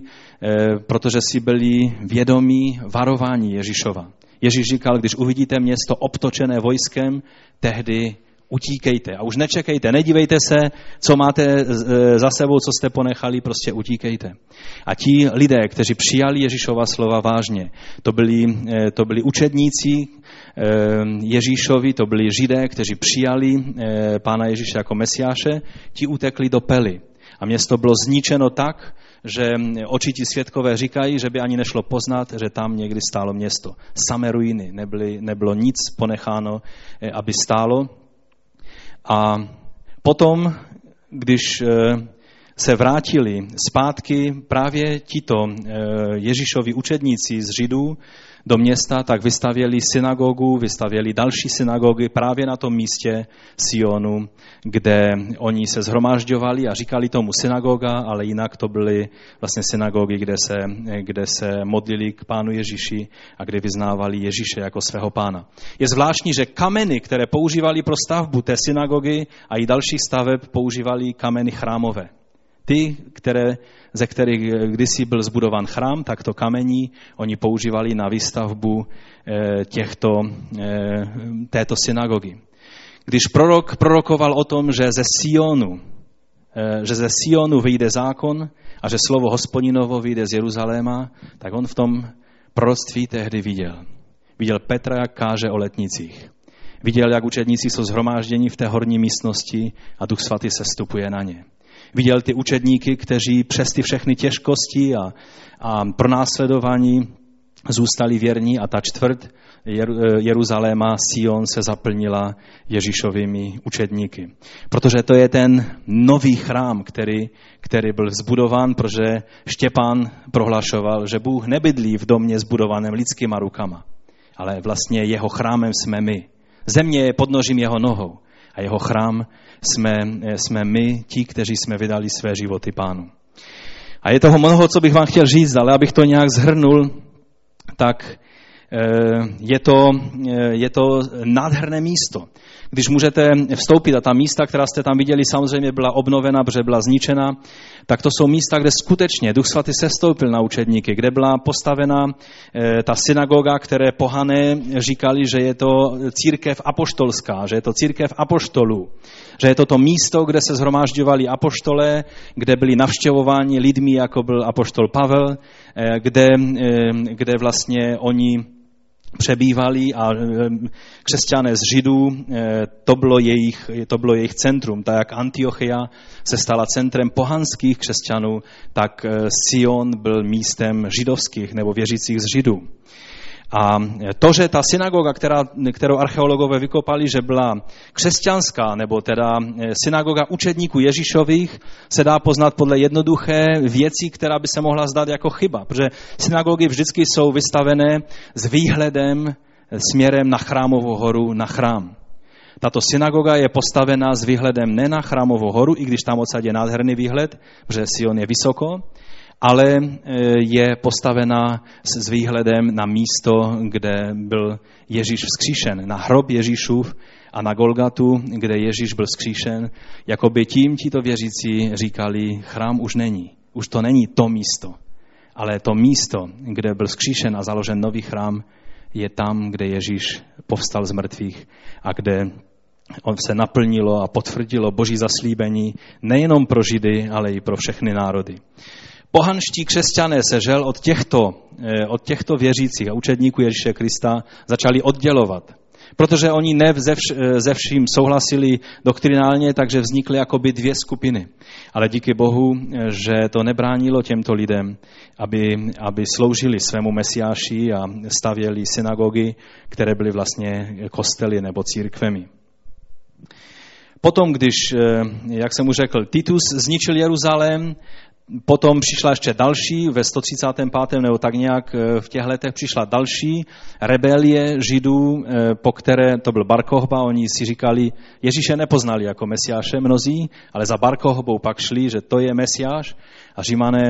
protože si byli vědomí varování Ježíšova. Ježíš říkal, když uvidíte město obtočené vojskem, tehdy utíkejte a už nečekejte, nedívejte se, co máte za sebou, co jste ponechali, prostě utíkejte. A ti lidé, kteří přijali Ježíšova slova vážně, to byli učedníci Ježíšovi, to byli Židé, kteří přijali Pána Ježíše jako Mesiáše, ti utekli do Pely. A město bylo zničeno tak, že očití svědkové říkají, že by ani nešlo poznat, že tam někdy stálo město. Samé ruiny, nebylo nic ponecháno, aby stálo. A potom, když se vrátili zpátky právě tito Ježíšovi učedníci z Židů do města, tak vystavěli synagogu, vystavěli další synagogy právě na tom místě Sionu, kde oni se shromážďovali a říkali tomu synagoga, ale jinak to byly vlastně synagogy, kde se modlili k Pánu Ježíši a kde vyznávali Ježíše jako svého Pána. Je zvláštní, že kameny, které používali pro stavbu té synagogy a i dalších staveb, používali kameny chrámové. Ty, ze kterých kdysi byl zbudovan chrám, tak to kamení oni používali na výstavbu této synagogy. Když prorok prorokoval o tom, že ze Sionu vyjde zákon a že slovo Hospodinovo vyjde z Jeruzaléma, tak on v tom proroctví tehdy viděl. Viděl Petra, jak káže o letnicích. Viděl, jak učedníci jsou shromážděni v té horní místnosti a Duch svatý sestupuje na ně. Viděl ty učedníky, kteří přes ty všechny těžkosti a pronásledování zůstali věrní a ta čtvrt Jeruzaléma, Sion, se zaplnila Ježíšovými učedníky. Protože to je ten nový chrám, který byl zbudován, protože Štěpán prohlašoval, že Bůh nebydlí v domě zbudovaném lidskýma rukama, ale vlastně jeho chrámem jsme my. Země je podnožím jeho nohou. A jeho chrám jsme my, ti, kteří jsme vydali své životy Pánu. A je toho mnoho, co bych vám chtěl říct, ale abych to nějak zhrnul, tak je to nádherné místo. Když můžete vstoupit a ta místa, která jste tam viděli, samozřejmě byla obnovena, protože byla zničena, tak to jsou místa, kde skutečně Duch svatý sestoupil na učedníky, kde byla postavena ta synagoga, které pohané říkali, že je to církev apoštolská, že je to církev apoštolů, že je to to místo, kde se shromážďovali apoštolé, kde byli navštěvováni lidmi, jako byl apoštol Pavel, kde vlastně oni přebývali a křesťané z Židů, to bylo jejich centrum. Tak jak Antiochia se stala centrem pohanských křesťanů, tak Sion byl místem židovských nebo věřících z Židů. A to, že ta synagoga, kterou archeologové vykopali, že byla křesťanská, nebo teda synagoga učedníků Ježíšových, se dá poznat podle jednoduché věci, která by se mohla zdát jako chyba. Protože synagogy vždycky jsou vystavené s výhledem směrem na Chrámovou horu, na chrám. Tato synagoga je postavená s výhledem ne na Chrámovou horu, i když tam odsaď je nádherný výhled, protože Sion je vysoko, ale je postavena s výhledem na místo, kde byl Ježíš vzkříšen, na hrob Ježíšův a na Golgatu, kde Ježíš byl vzkříšen, jakoby tím tito věřící říkali, chrám už není, už to není to místo, ale to místo, kde byl vzkříšen a založen nový chrám, je tam, kde Ježíš povstal z mrtvých a kde on se naplnilo a potvrdilo Boží zaslíbení nejenom pro Židy, ale i pro všechny národy. Pohanští křesťané se žel od těchto věřících a učedníků Ježíše Krista začali oddělovat. Protože oni ne ze vším souhlasili doktrinálně, takže vznikly jakoby dvě skupiny. Ale díky Bohu, že to nebránilo těmto lidem, aby sloužili svému Mesiáši a stavěli synagogy, které byly vlastně kostely nebo církvemi. Potom, když, jak jsem už řekl, Titus zničil Jeruzalém, potom přišla ještě další, ve 135. nebo tak nějak v těch letech přišla další rebelie Židů, po které to byl Bar Kochba, oni si říkali, Ježíše nepoznali jako Mesiáše mnozí, ale za Bar Kochbou pak šli, že to je Mesiáš a Římané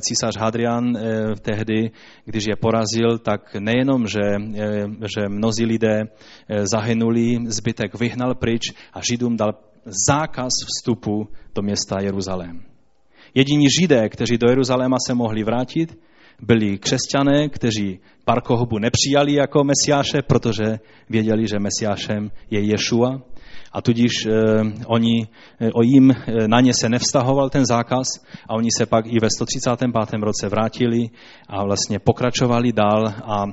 císař Hadrian tehdy, když je porazil, tak nejenom, že mnozí lidé zahynuli, zbytek vyhnal pryč a Židům dal zákaz vstupu do města Jeruzalém. Jediní Židé, kteří do Jeruzaléma se mohli vrátit, byli křesťané, kteří Bar Kochbu nepřijali jako Mesiáše, protože věděli, že Mesiášem je Ješua. A tudíž na ně se nevztahoval ten zákaz a oni se pak i ve 135. roce vrátili a vlastně pokračovali dál a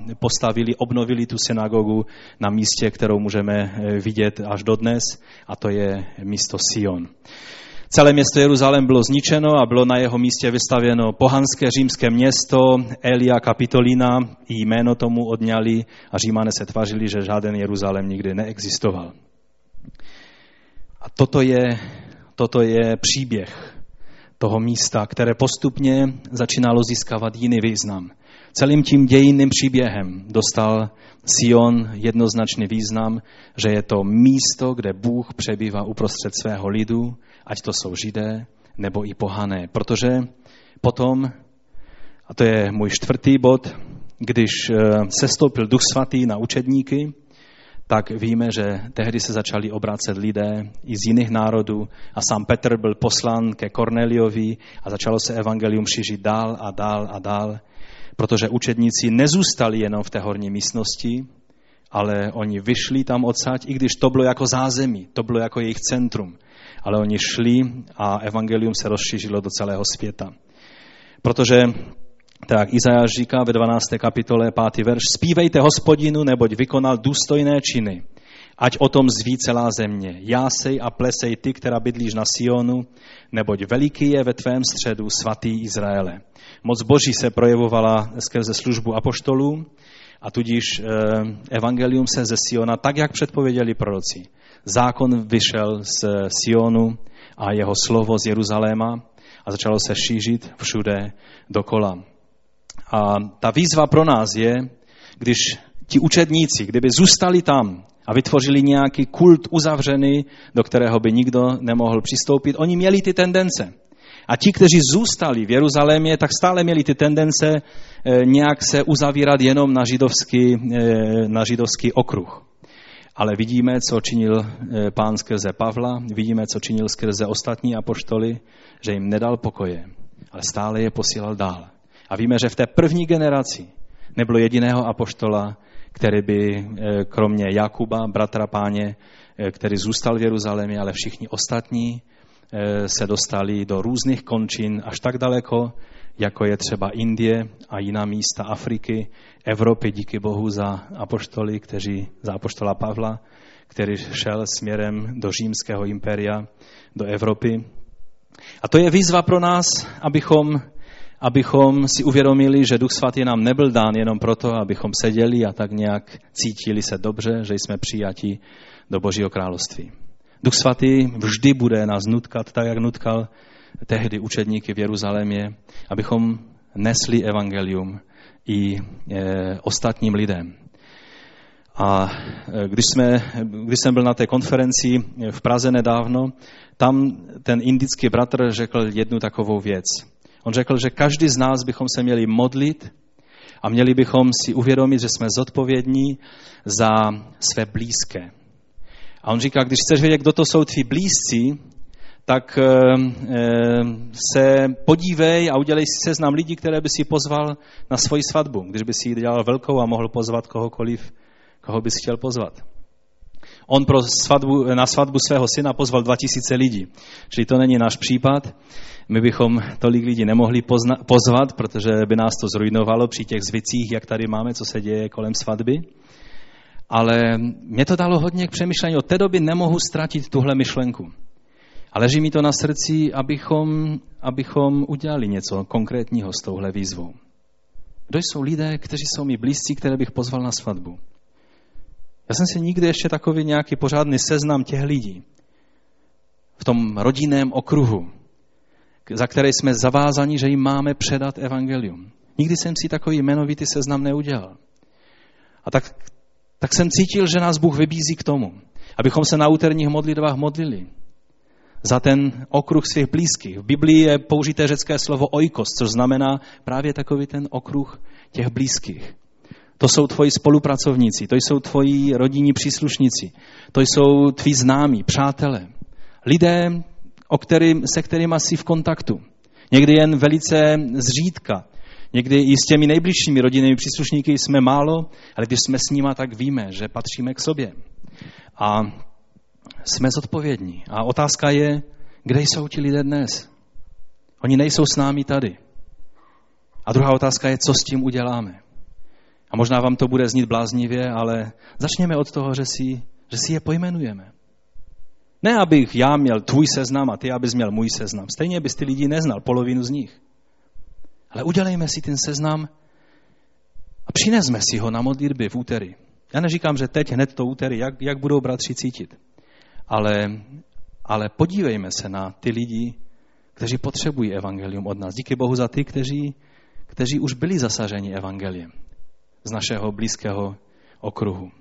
obnovili tu synagogu na místě, kterou můžeme vidět až dodnes, a to je místo Sion. Celé město Jeruzalém bylo zničeno a bylo na jeho místě vystavěno pohanské římské město Elia Capitolina, jméno tomu odňali a Římané se tvařili, že žádný Jeruzalém nikdy neexistoval. A toto je příběh toho místa, které postupně začínalo získávat jiný význam. Celým tím dějinným příběhem dostal Sion jednoznačný význam, že je to místo, kde Bůh přebývá uprostřed svého lidu, ať to jsou Židé nebo i pohané. Protože potom, a to je můj čtvrtý bod, když sestoupil Duch svatý na učedníky, tak víme, že tehdy se začali obrácet lidé i z jiných národů a sám Petr byl poslán ke Korneliovi a začalo se evangelium šířit dál a dál a dál, protože učedníci nezůstali jenom v té horní místnosti, ale oni vyšli tam odsaď, i když to bylo jako zázemí, to bylo jako jejich centrum, ale oni šli a evangelium se rozšířilo do celého světa. Protože tak Izajáš říká ve 12. kapitole 5. verš: Zpívejte Hospodinu, neboť vykonal důstojné činy. Ať o tom zví celá země. Jásej a plesej ty, která bydlíš na Sionu, neboť veliký je ve tvém středu svatý Izraele. Moc Boží se projevovala skrze službu apoštolů a tudíž evangelium se ze Siona, tak jak předpověděli proroci. Zákon vyšel z Sionu a jeho slovo z Jeruzaléma a začalo se šířit všude dokola. A ta výzva pro nás je, když ti učedníci, kdyby zůstali tam a vytvořili nějaký kult uzavřený, do kterého by nikdo nemohl přistoupit, oni měli ty tendence. A ti, kteří zůstali v Jeruzalémě, tak stále měli ty tendence nějak se uzavírat jenom na židovský okruh. Ale vidíme, co činil Pán skrze Pavla, vidíme, co činil skrze ostatní apoštoly, že jim nedal pokoje, ale stále je posílal dál. A víme, že v té první generaci nebylo jediného apoštola, který by, kromě Jákuba, bratra Páně, který zůstal v Jeruzalémě, ale všichni ostatní se dostali do různých končin až tak daleko, jako je třeba Indie a jiná místa Afriky, Evropy, díky Bohu za apoštola Pavla, který šel směrem do římského impéria, do Evropy. A to je výzva pro nás, abychom si uvědomili, že Duch svatý nám nebyl dán jenom proto, abychom seděli a tak nějak cítili se dobře, že jsme přijati do Božího království. Duch svatý vždy bude nás nutkat, tak jak nutkal tehdy učedníky v Jeruzalémě, abychom nesli evangelium i ostatním lidem. A když jsem byl na té konferenci v Praze nedávno, tam ten indický bratr řekl jednu takovou věc. On řekl, že každý z nás bychom se měli modlit a měli bychom si uvědomit, že jsme zodpovědní za své blízké. A on říká, když chceš vědět, kdo to jsou tví blízci, tak se podívej a udělej si seznam lidí, které by si pozval na svoji svatbu, když by si ji dělal velkou a mohl pozvat kohokoliv, koho bys chtěl pozvat. On na svatbu svého syna pozval 2000 lidí, čili to není náš případ. My bychom tolik lidí nemohli pozvat, protože by nás to zrujnovalo při těch zvicích, jak tady máme, co se děje kolem svatby. Ale mě to dalo hodně k přemýšlení. Od té doby nemohu ztratit tuhle myšlenku. A leží mi to na srdci, abychom udělali něco konkrétního s touhle výzvou. Kdo jsou lidé, kteří jsou mi blízcí, které bych pozval na svatbu? Já jsem si nikdy ještě takový nějaký pořádný seznam těch lidí v tom rodinném okruhu, za které jsme zavázáni, že jim máme předat evangelium. Nikdy jsem si takový jmenovitý seznam neudělal. A tak jsem cítil, že nás Bůh vybízí k tomu, abychom se na úterních modlitbách modlili za ten okruh svých blízkých. V Biblii je použité řecké slovo oikos, což znamená právě takový ten okruh těch blízkých. To jsou tvoji spolupracovníci, to jsou tvoji rodinní příslušníci, to jsou tví známí, přátelé, lidé, se kterými jsi v kontaktu. Někdy jen velice zřídka, někdy i s těmi nejbližšími rodinnými příslušníky jsme málo, ale když jsme s nima, tak víme, že patříme k sobě. A jsme zodpovědní. A otázka je, kde jsou ti lidé dnes? Oni nejsou s námi tady. A druhá otázka je, co s tím uděláme? A možná vám to bude znít bláznivě, ale začněme od toho, že si je pojmenujeme. Ne, abych já měl tvůj seznam a ty, abys měl můj seznam. Stejně bys ty lidi neznal, polovinu z nich. Ale udělejme si ten seznam a přinesme si ho na modlitby v úterý. Já neříkám, že teď hned to úterý, jak budou bratři cítit. Ale podívejme se na ty lidi, kteří potřebují evangelium od nás. Díky Bohu za ty, kteří už byli zasaženi evangeliem z našeho blízkého okruhu.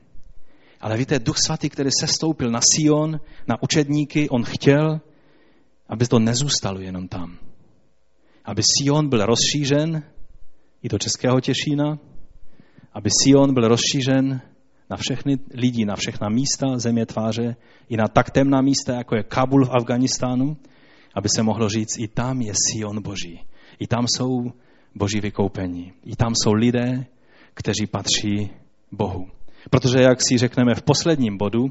Ale víte, Duch svatý, který sestoupil na Sion, na učedníky, on chtěl, aby to nezůstalo jenom tam. Aby Sion byl rozšířen i do Českého Těšína, aby Sion byl rozšířen na všechny lidi, na všechna místa země tváře, i na tak temná místa, jako je Kabul v Afganistánu, aby se mohlo říct, i tam je Sion Boží, i tam jsou Boží vykoupení, i tam jsou lidé, kteří patří Bohu. Protože, jak si řekneme v posledním bodu,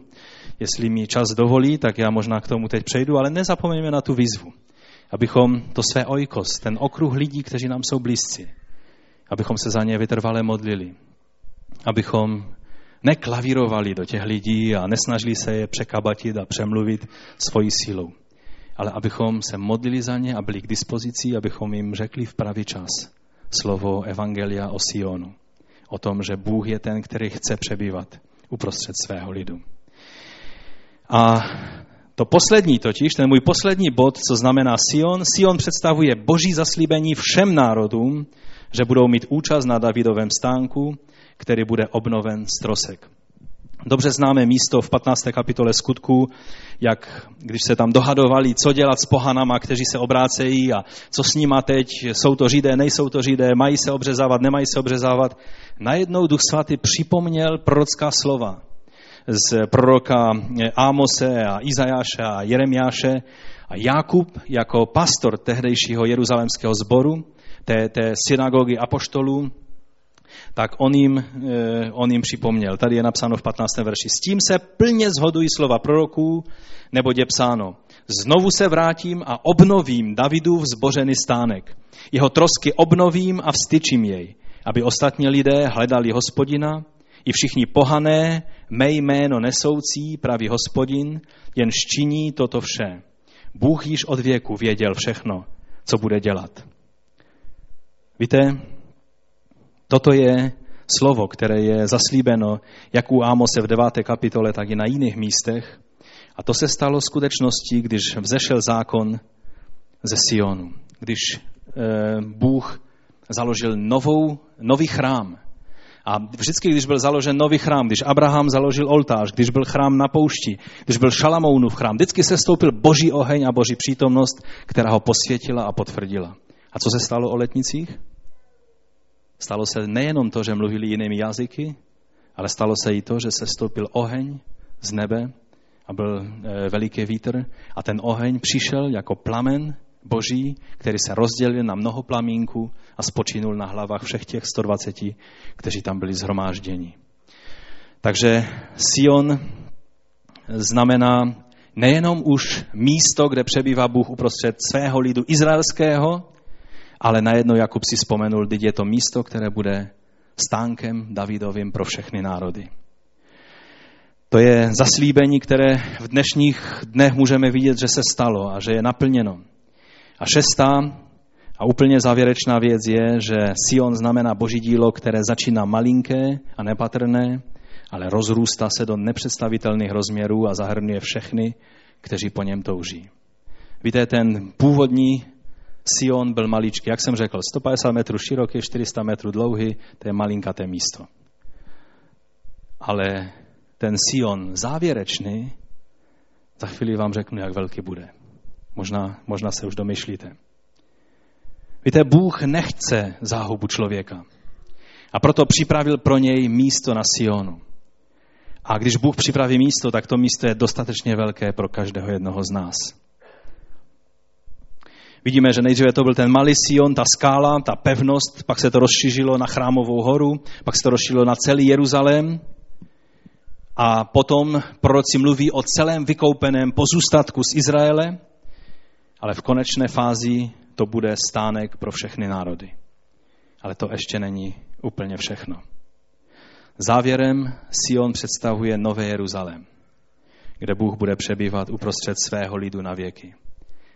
jestli mi čas dovolí, tak já možná k tomu teď přejdu, ale nezapomeňme na tu výzvu, abychom to své oikos, ten okruh lidí, kteří nám jsou blízci, abychom se za ně vytrvale modlili, abychom neklavírovali do těch lidí a nesnažili se je překabatit a přemluvit svojí sílou, ale abychom se modlili za ně a byli k dispozici, abychom jim řekli v pravý čas slovo Evangelia o Sionu, o tom, že Bůh je ten, který chce přebývat uprostřed svého lidu. A to poslední totiž, ten můj poslední bod, co znamená Sion. Sion představuje Boží zaslíbení všem národům, že budou mít účast na Davidovém stánku, který bude obnoven z trosek. Dobře známe místo v 15. kapitole Skutků, jak když se tam dohadovali, co dělat s pohanama, kteří se obrácejí a co s nima teď, jsou to Židé, nejsou to Židé, mají se obřezávat, nemají se obřezávat. Najednou Duch svatý připomněl prorocká slova z proroka Amose a Izajáše a Jeremiáše, a Jákob jako pastor tehdejšího jeruzalémského sboru, té synagogy apoštolů, tak on jim připomněl. Tady je napsáno v 15. verši. S tím se plně shodují slova proroků, neboť je psáno. Znovu se vrátím a obnovím Davidův zbořený stánek. Jeho trosky obnovím a vstyčím jej, aby ostatní lidé hledali Hospodina, i všichni pohané, mé jméno nesoucí, pravý Hospodin, jen činí toto vše. Bůh již od věku věděl všechno, co bude dělat. Víte, toto je slovo, které je zaslíbeno jak u Amose v 9. kapitole, tak i na jiných místech. A to se stalo skutečností, když vzešel zákon ze Sionu. Když Bůh založil nový chrám. A vždycky, když byl založen nový chrám, když Abraham založil oltář, když byl chrám na poušti, když byl Šalamounův chrám, vždycky se stoupil Boží oheň a Boží přítomnost, která ho posvětila a potvrdila. A co se stalo o letnicích? Stalo se nejenom to, že mluvili jinými jazyky, ale stalo se i to, že se stoupil oheň z nebe a byl veliký vítr a ten oheň přišel jako plamen Boží, který se rozdělil na mnoho plamínků a spočinul na hlavách všech těch 120, kteří tam byli zhromážděni. Takže Sion znamená nejenom už místo, kde přebývá Bůh uprostřed svého lidu izraelského, ale najednou Jakub si vzpomenul, když je to místo, které bude stánkem Davidovým pro všechny národy. To je zaslíbení, které v dnešních dnech můžeme vidět, že se stalo a že je naplněno. A šestá a úplně závěrečná věc je, že Sion znamená Boží dílo, které začíná malinké a nepatrné, ale rozrůstá se do nepředstavitelných rozměrů a zahrnuje všechny, kteří po něm touží. Víte, ten původní Sion byl maličký, jak jsem řekl, 150 metrů široký, 400 metrů dlouhý, to je malinkaté místo. Ale ten Sion závěrečný, za chvíli vám řeknu, jak velký bude. Možná se už domyšlíte. Víte, Bůh nechce záhubu člověka. A proto připravil pro něj místo na Sionu. A když Bůh připraví místo, tak to místo je dostatečně velké pro každého jednoho z nás. Vidíme, že nejdříve to byl ten malý Sion, ta skála, ta pevnost, pak se to rozšířilo na Chrámovou horu, pak se to rozšířilo na celý Jeruzalém a potom proroci mluví o celém vykoupeném pozůstatku z Izraele, ale v konečné fázi to bude stánek pro všechny národy. Ale to ještě není úplně všechno. Závěrem Sion představuje nové Jeruzalém, kde Bůh bude přebývat uprostřed svého lidu na věky.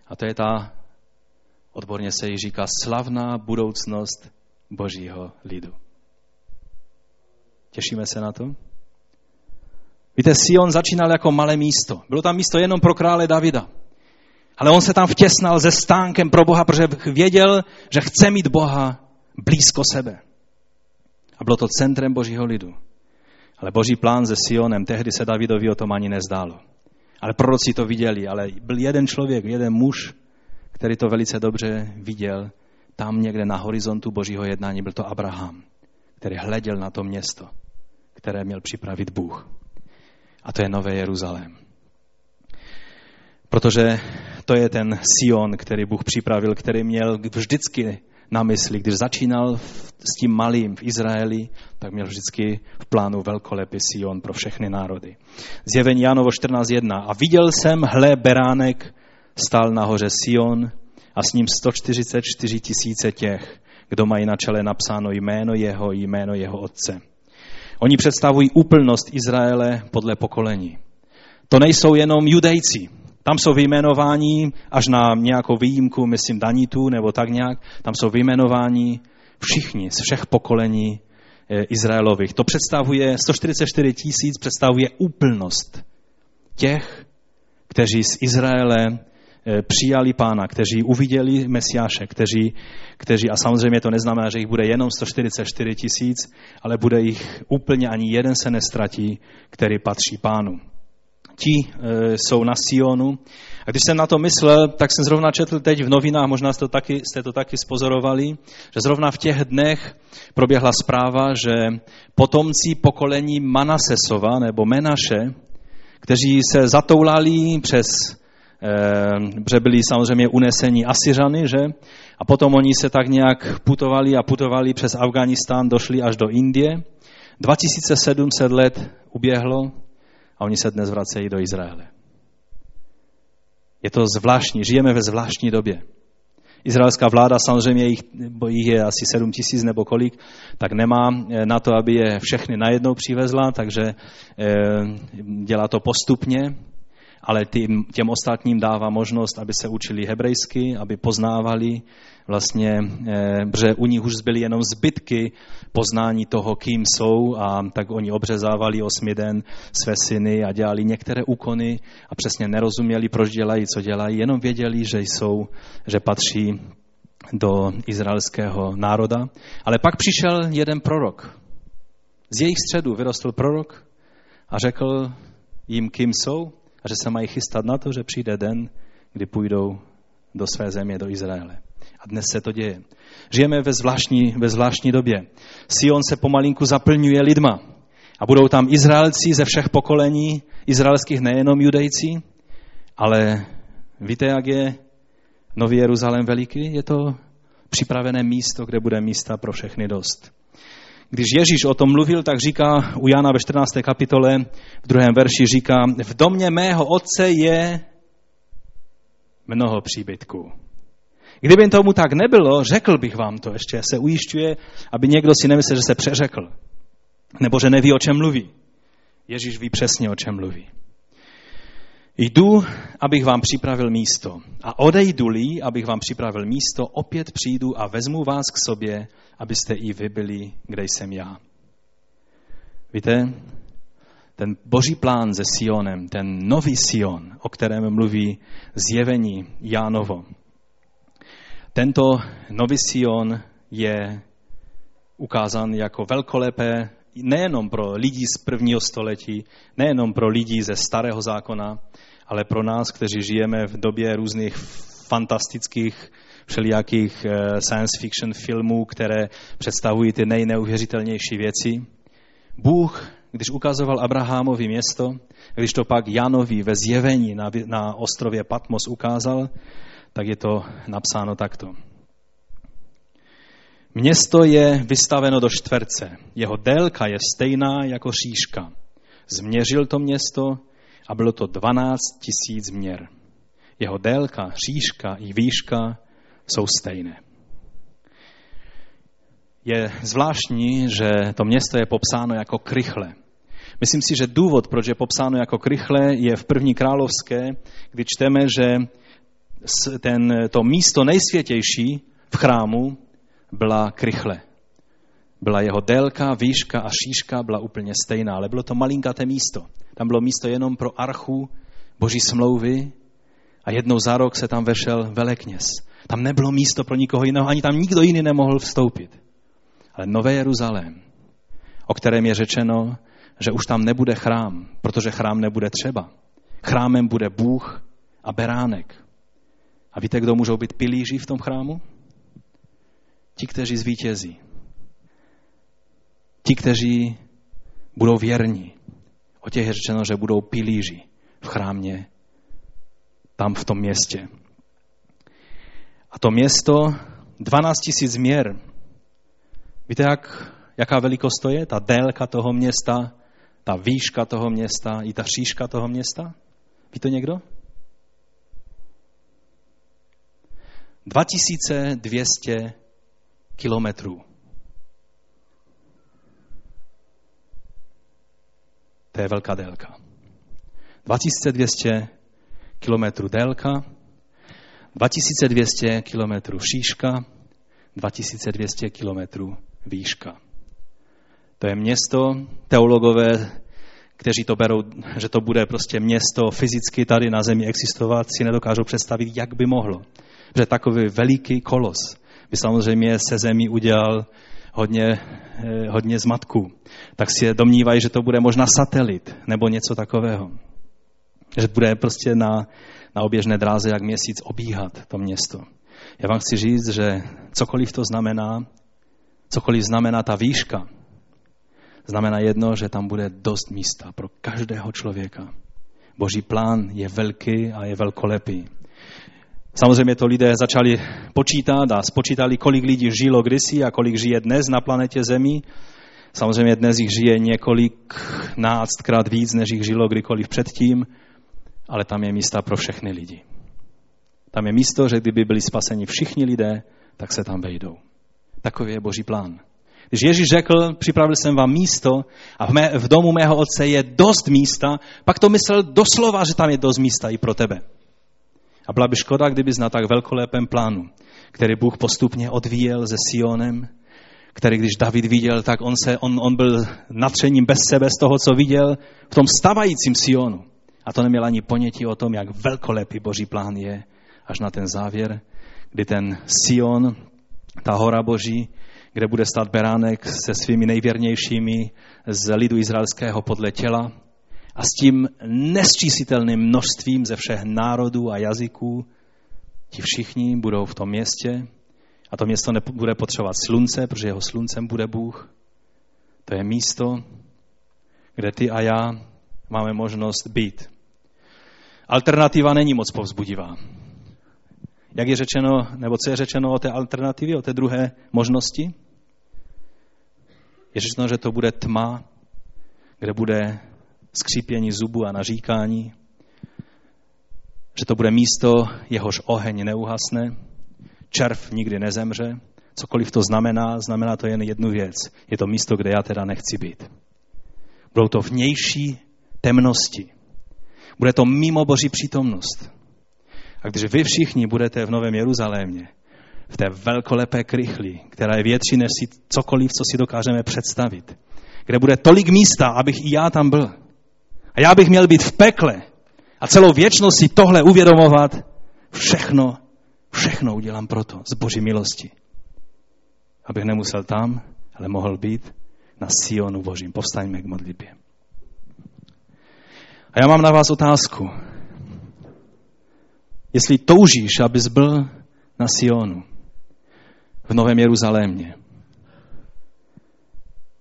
A to je ta, odborně se jí říká, slavná budoucnost Božího lidu. Těšíme se na to? Víte, Sion začínal jako malé místo. Bylo tam místo jenom pro krále Davida. Ale on se tam vtěsnal se stánkem pro Boha, protože věděl, že chce mít Boha blízko sebe. A bylo to centrem Božího lidu. Ale Boží plán se Sionem, tehdy se Davidovi o tom ani nezdálo. Ale proroci to viděli, ale byl jeden člověk, jeden muž, který to velice dobře viděl, tam někde na horizontu Božího jednání byl to Abraham, který hleděl na to město, které měl připravit Bůh. A to je Nové Jeruzalém. Protože to je ten Sion, který Bůh připravil, který měl vždycky na mysli. Když začínal s tím malým v Izraeli, tak měl vždycky v plánu velkolepý Sion pro všechny národy. Zjevení Jánovo 14.1. A viděl jsem, hle, beránek stál na hoře Sion a s ním 144 tisíce těch, kdo mají na čele napsáno jméno jeho otce. Oni představují úplnost Izraele podle pokolení. To nejsou jenom Judejci. Tam jsou vyjmenováni, až na nějakou výjimku, myslím Danitů nebo tak nějak, tam jsou vyjmenováni všichni, z všech pokolení Izraelových. To představuje, 144 tisíc představuje úplnost těch, kteří z Izraele přijali Pána, kteří uviděli Mesiáše, kteří a samozřejmě to neznamená, že jich bude jenom 144 tisíc, ale bude jich úplně ani jeden se nestratí, který patří Pánu. Ti jsou na Sionu. A když jsem na to myslel, tak jsem zrovna četl teď v novinách, možná jste to taky spozorovali, že zrovna v těch dnech proběhla zpráva, že potomci pokolení Manasesova nebo Menaše, kteří se zatoulali protože byli samozřejmě uneseni Asiřany, že? A potom oni se tak nějak putovali přes Afganistán, došli až do Indie. 2700 let uběhlo a oni se dnes vracejí do Izraele. Je to zvláštní, žijeme ve zvláštní době. Izraelská vláda, samozřejmě jich je asi 7 000 nebo kolik, tak nemá na to, aby je všechny najednou přivezla, takže dělá to postupně, ale těm ostatním dává možnost, aby se učili hebrejsky, aby poznávali vlastně, že u nich už zbyly jenom zbytky poznání toho, kým jsou, a tak oni obřezávali 8. den své syny a dělali některé úkony a přesně nerozuměli, proč dělají, co dělají, jenom věděli, že patří do izraelského národa. Ale pak přišel jeden prorok. Z jejich středu vyrostl prorok a řekl jim, kým jsou, a že se mají chystat na to, že přijde den, kdy půjdou do své země, do Izraele. A dnes se to děje. Žijeme ve zvláštní době. Sion se pomalinku zaplňuje lidma. A budou tam Izraelci ze všech pokolení, izraelských nejenom Judejci, ale víte, jak je Nový Jeruzalém veliký? Je to připravené místo, kde bude místa pro všechny dost. Když Ježíš o tom mluvil, tak říká u Jana ve 14. kapitole v 2. verši říká: v domě mého otce je mnoho příbytků. Kdyby tomu tak nebylo, řekl bych vám to, ještě se ujišťuje, aby někdo si nemyslel, že se přeřekl. Nebo že neví, o čem mluví. Ježíš ví přesně, o čem mluví. Jdu, abych vám připravil místo. A odejdu-li, abych vám připravil místo, opět přijdu a vezmu vás k sobě, abyste i vy byli, kde jsem já. Víte, ten Boží plán se Sionem, ten nový Sion, o kterém mluví Zjevení Jánovo. Tento nový Sion je ukázán jako velkolepé nejenom pro lidi z 1. století, nejenom pro lidi ze Starého zákona, ale pro nás, kteří žijeme v době různých fantastických, všelijakých science fiction filmů, které představují ty nejneuvěřitelnější věci. Bůh, když ukazoval Abrahamovi město, když to pak Janovi ve Zjevení na ostrově Patmos ukázal, tak je to napsáno takto. Město je vystaveno do čtverce. Jeho délka je stejná jako šířka. Změřil to město a bylo to 12 000 měr. Jeho délka, šířka i výška jsou stejné. Je zvláštní, že to město je popsáno jako krychle. Myslím si, že důvod, proč je popsáno jako krychle, je v 1. královské, kdy čteme, že to místo nejsvětější v chrámu byla krychle. Byla jeho délka, výška a šířka byla úplně stejná, ale bylo to malinkaté místo. Tam bylo místo jenom pro archu Boží smlouvy A jednou za rok se tam vešel velekněz. Tam nebylo místo pro nikoho jiného, ani tam nikdo jiný nemohl vstoupit. Ale Nové Jeruzalém, o kterém je řečeno, že už tam nebude chrám, protože chrám nebude třeba. Chrámem bude Bůh a beránek. A víte, kdo můžou být pilíři v tom chrámu? Ti, kteří zvítězí. Ti, kteří budou věrní. O těch je řečeno, že budou pilíři v chrámě, tam v tom městě. A to město, 12 000 měr. Víte, jaká velikost to je? Ta délka toho města, ta výška toho města i ta šířka toho města? Ví to někdo? 2200 kilometrů. To je velká délka. 2200 kilometrů délka, 2200 kilometrů šířka, 2200 kilometrů výška. To je město, teologové, kteří to berou, že to bude prostě město fyzicky tady na zemi existovat, si nedokážou představit, jak by mohlo. Protože takový veliký kolos by samozřejmě se zemí udělal hodně zmatků. Tak si domnívají, že to bude možná satelit nebo něco takového. Že bude prostě na oběžné dráze jak měsíc obíhat to město. Já vám chci říct, že cokoliv to znamená, cokoliv znamená ta výška, znamená jedno, že tam bude dost místa pro každého člověka. Boží plán je velký a je velkolepý. Samozřejmě to lidé začali počítat a spočítali, kolik lidí žilo kdysi a kolik žije dnes na planetě Zemi. Samozřejmě dnes jich žije několikrát víc, než jich žilo kdykoliv předtím, ale tam je místa pro všechny lidi. Tam je místo, že kdyby byli spaseni všichni lidé, tak se tam vejdou. Takový je Boží plán. Když Ježíš řekl, připravil jsem vám místo a v domu mého otce je dost místa, pak to myslel doslova, že tam je dost místa i pro tebe. A byla by škoda, kdyby na tak velkolepém plánu, který Bůh postupně odvíjel se Sionem, který když David viděl, tak on byl natřením bez sebe z toho, co viděl v tom stavajícím Sionu. A to neměl ani ponětí o tom, jak velkolepý Boží plán je, až na ten závěr, kdy ten Sion, ta hora Boží, kde bude stát beránek se svými nejvěrnějšími z lidu izraelského podle těla a s tím nesčísitelným množstvím ze všech národů a jazyků. Ti všichni budou v tom městě a to město nebude potřebovat slunce, protože jeho sluncem bude Bůh. To je místo, kde ty a já máme možnost být. Alternativa není moc povzbudivá. Jak je řečeno, nebo co je řečeno o té alternativě, o té druhé možnosti? Je řečeno, že to bude tma, kde bude skřípění zubů a naříkání, že to bude místo, jehož oheň neuhasne, červ nikdy nezemře, cokoliv to znamená, znamená to jen jednu věc. Je to místo, kde já teda nechci být. Budou to vnější temnosti. Bude to mimo Boží přítomnost. A když vy všichni budete v Novém Jeruzalémě, v té velkolepé krychli, která je větší než cokoliv, co si dokážeme představit, kde bude tolik místa, abych i já tam byl. A já bych měl být v pekle a celou věčnost si tohle uvědomovat. Všechno udělám proto, z Boží milosti. Abych nemusel tam, ale mohl být na Sionu Božím. Povstaňme k modlitbě. A já mám na vás otázku. Jestli toužíš, abys byl na Sionu, v Novém Jeruzalémě,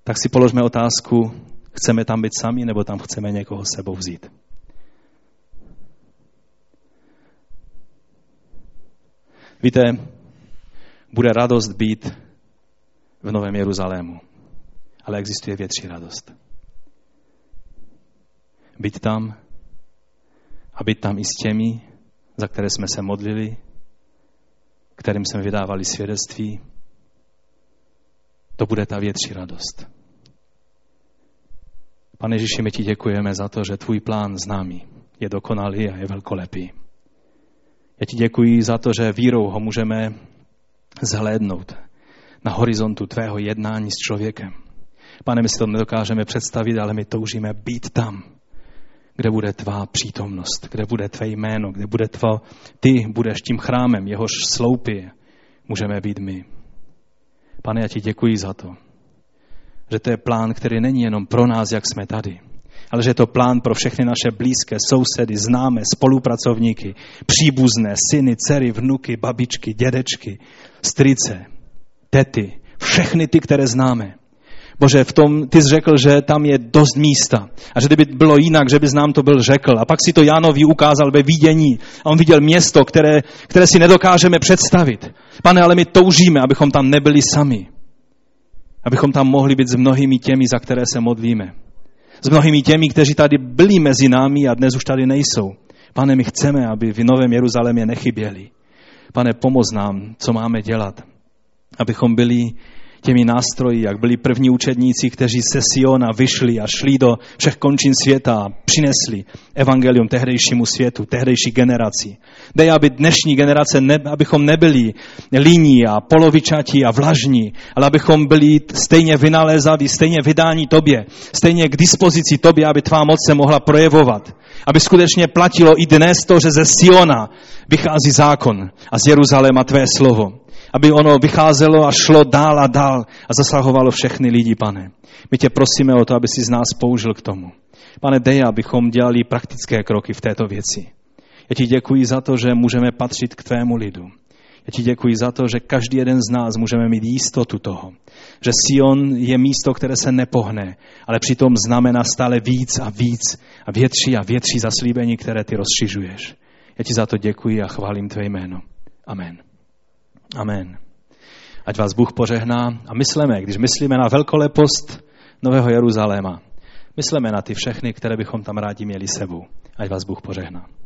tak si položme otázku, chceme tam být sami, nebo tam chceme někoho s sebou vzít. Víte, bude radost být v Novém Jeruzalému, ale existuje větší radost. Být tam a být tam i s těmi, za které jsme se modlili, kterým jsme vydávali svědectví, to bude ta větší radost. Pane Ježíši, my ti děkujeme za to, že tvůj plán s námi je dokonalý a je velkolepý. Já ti děkuji za to, že vírou ho můžeme zhlédnout na horizontu tvého jednání s člověkem. Pane, my si to nedokážeme představit, ale my toužíme být tam, kde bude tvá přítomnost, kde bude tvé jméno, kde bude ty budeš tím chrámem, jehož sloupy můžeme být my. Pane, já ti děkuji za to, že to je plán, který není jenom pro nás, jak jsme tady, ale že je to plán pro všechny naše blízké, sousedy, známé, spolupracovníky, příbuzné, syny, dcery, vnuky, babičky, dědečky, strýce, tety, všechny ty, které známe. Bože, v tom ty jsi řekl, že tam je dost místa a že kdyby bylo jinak, že bys nám to byl řekl. A pak si to Jánovi ukázal ve vidění a on viděl město, které si nedokážeme představit. Pane, ale my toužíme, abychom tam nebyli sami. Abychom tam mohli být s mnohými těmi, za které se modlíme. S mnohými těmi, kteří tady byli mezi námi a dnes už tady nejsou. Pane, my chceme, aby v Novém Jeruzalémě nechyběli. Pane, pomoz nám, co máme dělat, abychom byli těmi nástroji, jak byli první učedníci, kteří se Siona vyšli a šli do všech končin světa a přinesli evangelium tehdejšímu světu, tehdejší generaci. Dej, aby dnešní generace, abychom nebyli líní a polovičatí a vlažní, ale abychom byli stejně vynalézaví, stejně vydání tobě, stejně k dispozici tobě, aby tvá moc se mohla projevovat. Aby skutečně platilo i dnes to, že ze Siona vychází zákon a z Jeruzaléma tvé slovo. Aby ono vycházelo a šlo dál a dál a zasahovalo všechny lidi, pane. My tě prosíme o to, aby jsi z nás použil k tomu. Pane, dej, abychom dělali praktické kroky v této věci. Já ti děkuji za to, že můžeme patřit k tvému lidu. Já ti děkuji za to, že každý jeden z nás můžeme mít jistotu toho, že Sion je místo, které se nepohne, ale přitom znamená stále víc a víc a větší zaslíbení, které ty rozšiřuješ. Já ti za to děkuji a chválím tvé jméno. Amen. Amen. Ať vás Bůh požehná a myslíme na velkolepost Nového Jeruzaléma, myslíme na ty všechny, které bychom tam rádi měli sebou. Ať vás Bůh požehná.